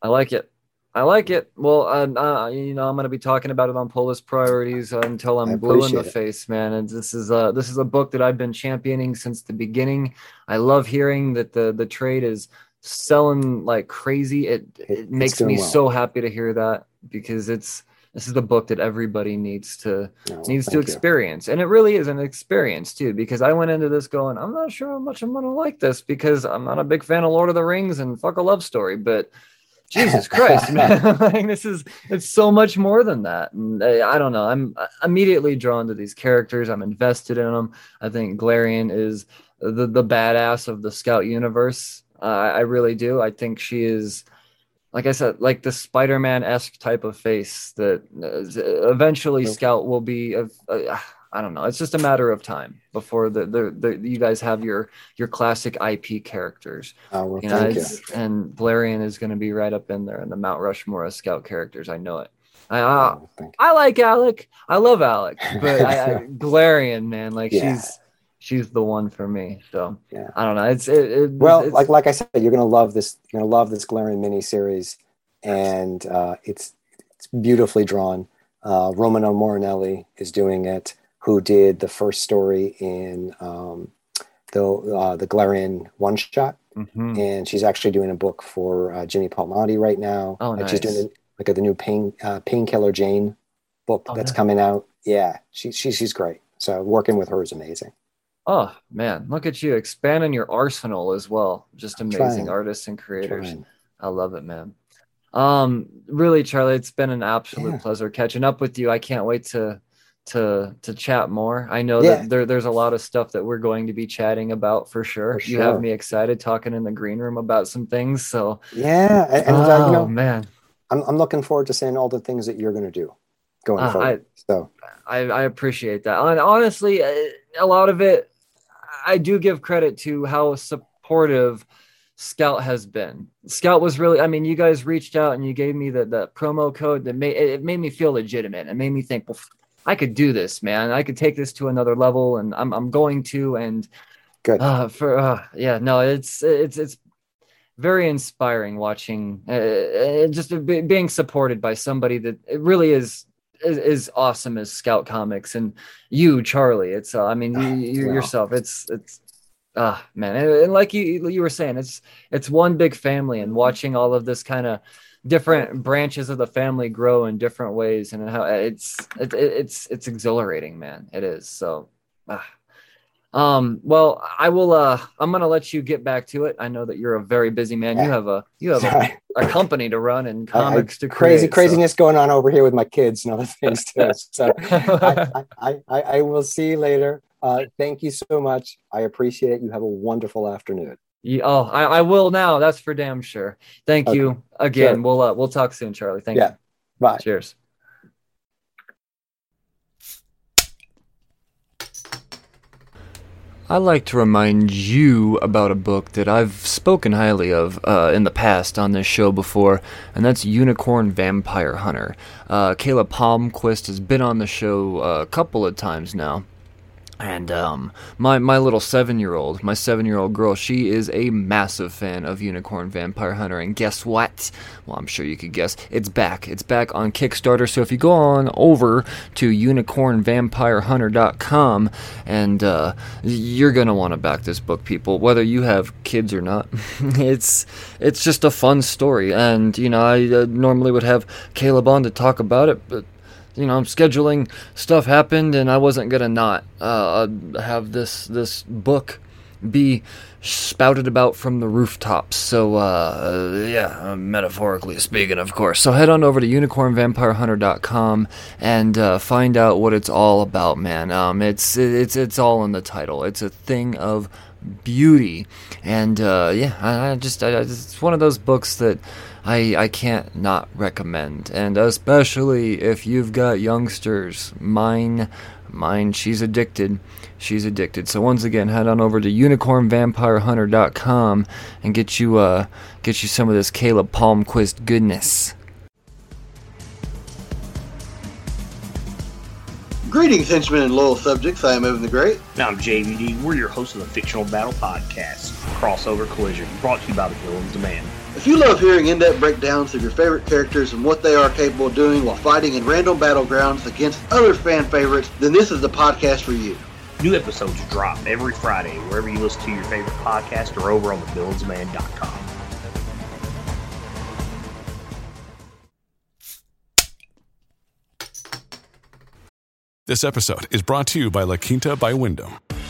I like it. I like it. Well, um, uh, you know, I'm going to be talking about it on Polis Priorities until I'm blue in the it. face, man. And this is a this is a book that I've been championing since the beginning. I love hearing that the the trade is selling like crazy. It, it, it makes me well. so happy to hear that, because it's this is the book that everybody needs to no, needs to experience you. And it really is an experience too, because I went into this going, I'm not sure how much I'm gonna like this, because I'm not a big fan of Lord of the Rings and fuck a love story, but Jesus Christ, man. Like, this is it's so much more than that. And I, I don't know, I'm immediately drawn to these characters. I'm invested in them. I think Glarian is the the badass of the Scout universe. Uh, I really do. I think she is, like I said, like the Spider-Man-esque type of face that uh, eventually Scout will be. A, a, I don't know. It's just a matter of time before the the, the you guys have your your classic I P characters. Oh, well, you know, thank you. And Glarian is going to be right up in there in the Mount Rushmore of Scout characters. I know it. I I, oh, I like Alec. I love Alec, but I, I, Glarian, man, like yeah. she's. She's the one for me. So yeah. I don't know. It's it, it well, it's, like like I said, you're gonna love this. You're gonna love this Glarian miniseries, and uh, it's it's beautifully drawn. Uh, Romano Morinelli is doing it, who did the first story in um, the uh, the Glarian one shot, mm-hmm. and she's actually doing a book for uh, Jimmy Palmiotti right now. Oh, and nice. She's doing like the new pain uh, Painkiller Jane book oh, that's nice. coming out. Yeah, she she she's great. So working with her is amazing. Oh, man, look at you expanding your arsenal as well. Just amazing artists and creators. I love it, man. Um, really, Charlie, it's been an absolute yeah. pleasure catching up with you. I can't wait to to to chat more. I know yeah. that there, there's a lot of stuff that we're going to be chatting about for sure. For sure. You have me excited talking in the green room about some things. So yeah, and, and, oh, uh, you know, man, I'm I'm looking forward to seeing all the things that you're going to do going uh, forward. I, so I, I appreciate that, and honestly, a lot of it. I do give credit to how supportive Scout has been. Scout was really, I mean, you guys reached out and you gave me the, the promo code that made, it made me feel legitimate. It made me think, well, I could do this, man. I could take this to another level and I'm, I'm going to, and good uh, for, uh, yeah, no, it's, it's, it's very inspiring watching uh, just being supported by somebody that it really is, is awesome as Scout Comics and you, Charlie. It's uh, I mean you, you wow. yourself. It's it's ah uh, man, and, and like you you were saying, it's it's one big family. And watching all of this kind of different branches of the family grow in different ways, and how it's it, it's it's exhilarating, man. It is so. Uh. Um, well, I will, uh, I'm going to let you get back to it. I know that you're a very busy man. You have a, you have a, a company to run and comics I, I, to create. Crazy, craziness so. Going on over here with my kids and other things too. So I, I, I, I will see you later. Uh, thank you so much. I appreciate it. You have a wonderful afternoon. Yeah, oh, I, I will now. That's for damn sure. Thank okay. you again. Sure. We'll, uh, we'll talk soon, Charlie. Thank yeah. you. Bye. Cheers. I'd like to remind you about a book that I've spoken highly of uh, in the past on this show before, and that's Unicorn Vampire Hunter. Uh, Kayla Palmquist has been on the show a couple of times now, and um, my, my little seven-year-old, my seven-year-old girl, she is a massive fan of Unicorn Vampire Hunter, and guess what? Well, I'm sure you could guess. It's back. It's back on Kickstarter, so if you go on over to unicorn vampire hunter dot com, and uh, you're going to want to back this book, people, whether you have kids or not. it's it's just a fun story, and, you know, I uh, normally would have Caleb on to talk about it, but you know, scheduling stuff happened, and I wasn't gonna not uh, have this this book be spouted about from the rooftops. So, uh, yeah, metaphorically speaking, of course. So head on over to unicorn vampire hunter dot com and uh, find out what it's all about, man. Um, it's it's it's all in the title. It's a thing of beauty, and uh, yeah, I, I just I, I just, it's one of those books that. I, I can't not recommend, and especially if you've got youngsters. Mine, mine, she's addicted. She's addicted. So once again, head on over to unicorn vampire hunter dot com and get you uh get you some of this Caleb Palmquist goodness. Greetings, henchmen and loyal subjects. I am Evan the Great. And I'm J V D. We're your hosts of the Fictional Battle Podcast, Crossover Collision, brought to you by the Villains Demand. If you love hearing in-depth breakdowns of your favorite characters and what they are capable of doing while fighting in random battlegrounds against other fan favorites, then this is the podcast for you. New episodes drop every Friday wherever you listen to your favorite podcast or over on the villains man dot com. This episode is brought to you by La Quinta by Wyndham.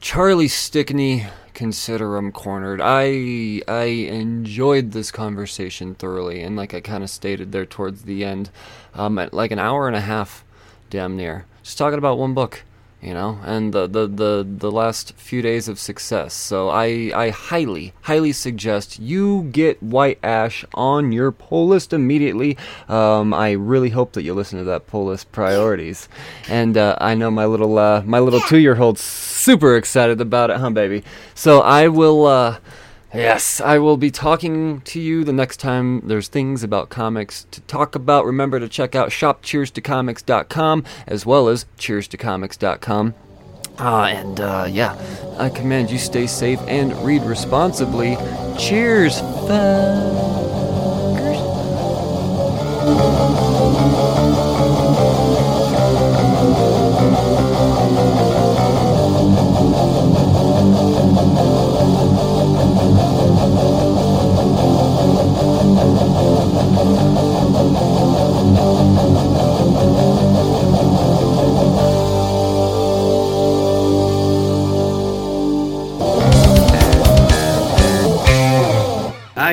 Charlie Stickney, consider him cornered. I I enjoyed this conversation thoroughly, and like I kind of stated there towards the end, um, at like an hour and a half, damn near, just talking about one book, you know, and the the the, the last few days of success. So I, I highly, highly suggest you get White Ash on your pull list immediately. Um, I really hope that you listen to that pull list priorities. And uh, I know my little uh, my little yeah. two-year-old's super excited about it, huh, baby? So I will... Uh, Yes, I will be talking to you the next time there's things about comics to talk about. Remember to check out Shop Cheers to Comics dot com as well as Cheers to Comics dot com. Uh, and, uh, yeah, I command you stay safe and read responsibly. Cheers, fuckers. Hi,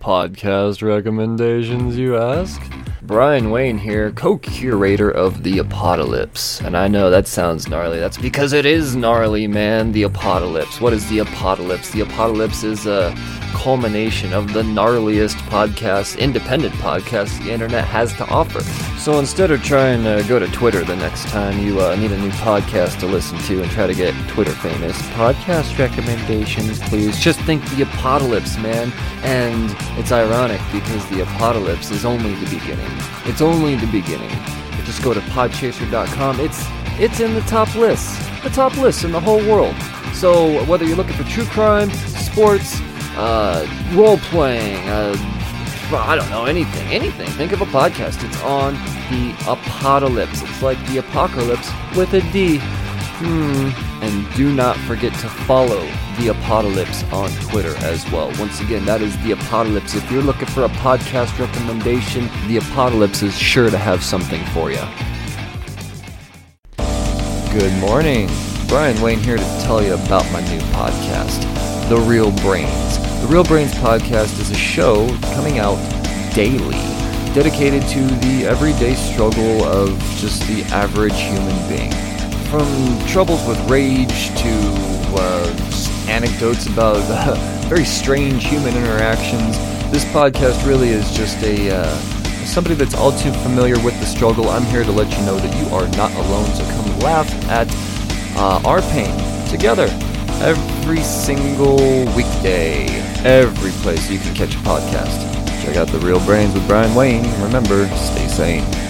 Podcast recommendations, you ask? Brian Wayne here, co-curator of The Apocalypse. And I know that sounds gnarly. That's because it is gnarly, man. The Apocalypse. What is The Apocalypse? The Apocalypse is a culmination of the gnarliest podcasts, independent podcasts the internet has to offer. So instead of trying to go to Twitter the next time you uh, need a new podcast to listen to and try to get Twitter famous, podcast recommendations, please. Just think The Apocalypse, man. And it's ironic because The Apocalypse is only the beginning. It's only the beginning. Just go to podchaser dot com. It's it's in the top lists. The top lists in the whole world. So whether you're looking for true crime, sports, uh, role-playing, uh, I don't know, anything, anything. Think of a podcast. It's on The Apocalypse. It's like The Apocalypse with a D. Hmm. And do not forget to follow The Apocalypse on Twitter as well. Once again, that is The Apocalypse. If you're looking for a podcast recommendation, The Apocalypse is sure to have something for you. Good morning. Brian Wayne here to tell you about my new podcast, The Real Brains. The Real Brains podcast is a show coming out daily, dedicated to the everyday struggle of just the average human being. From troubles with rage to uh, anecdotes about uh, very strange human interactions. This podcast really is just a uh, somebody that's all too familiar with the struggle. I'm here to let you know that you are not alone, so come laugh at uh, our pain together every single weekday, every place you can catch a podcast. Check out The Real Brains with Brian Wayne. Remember, stay sane.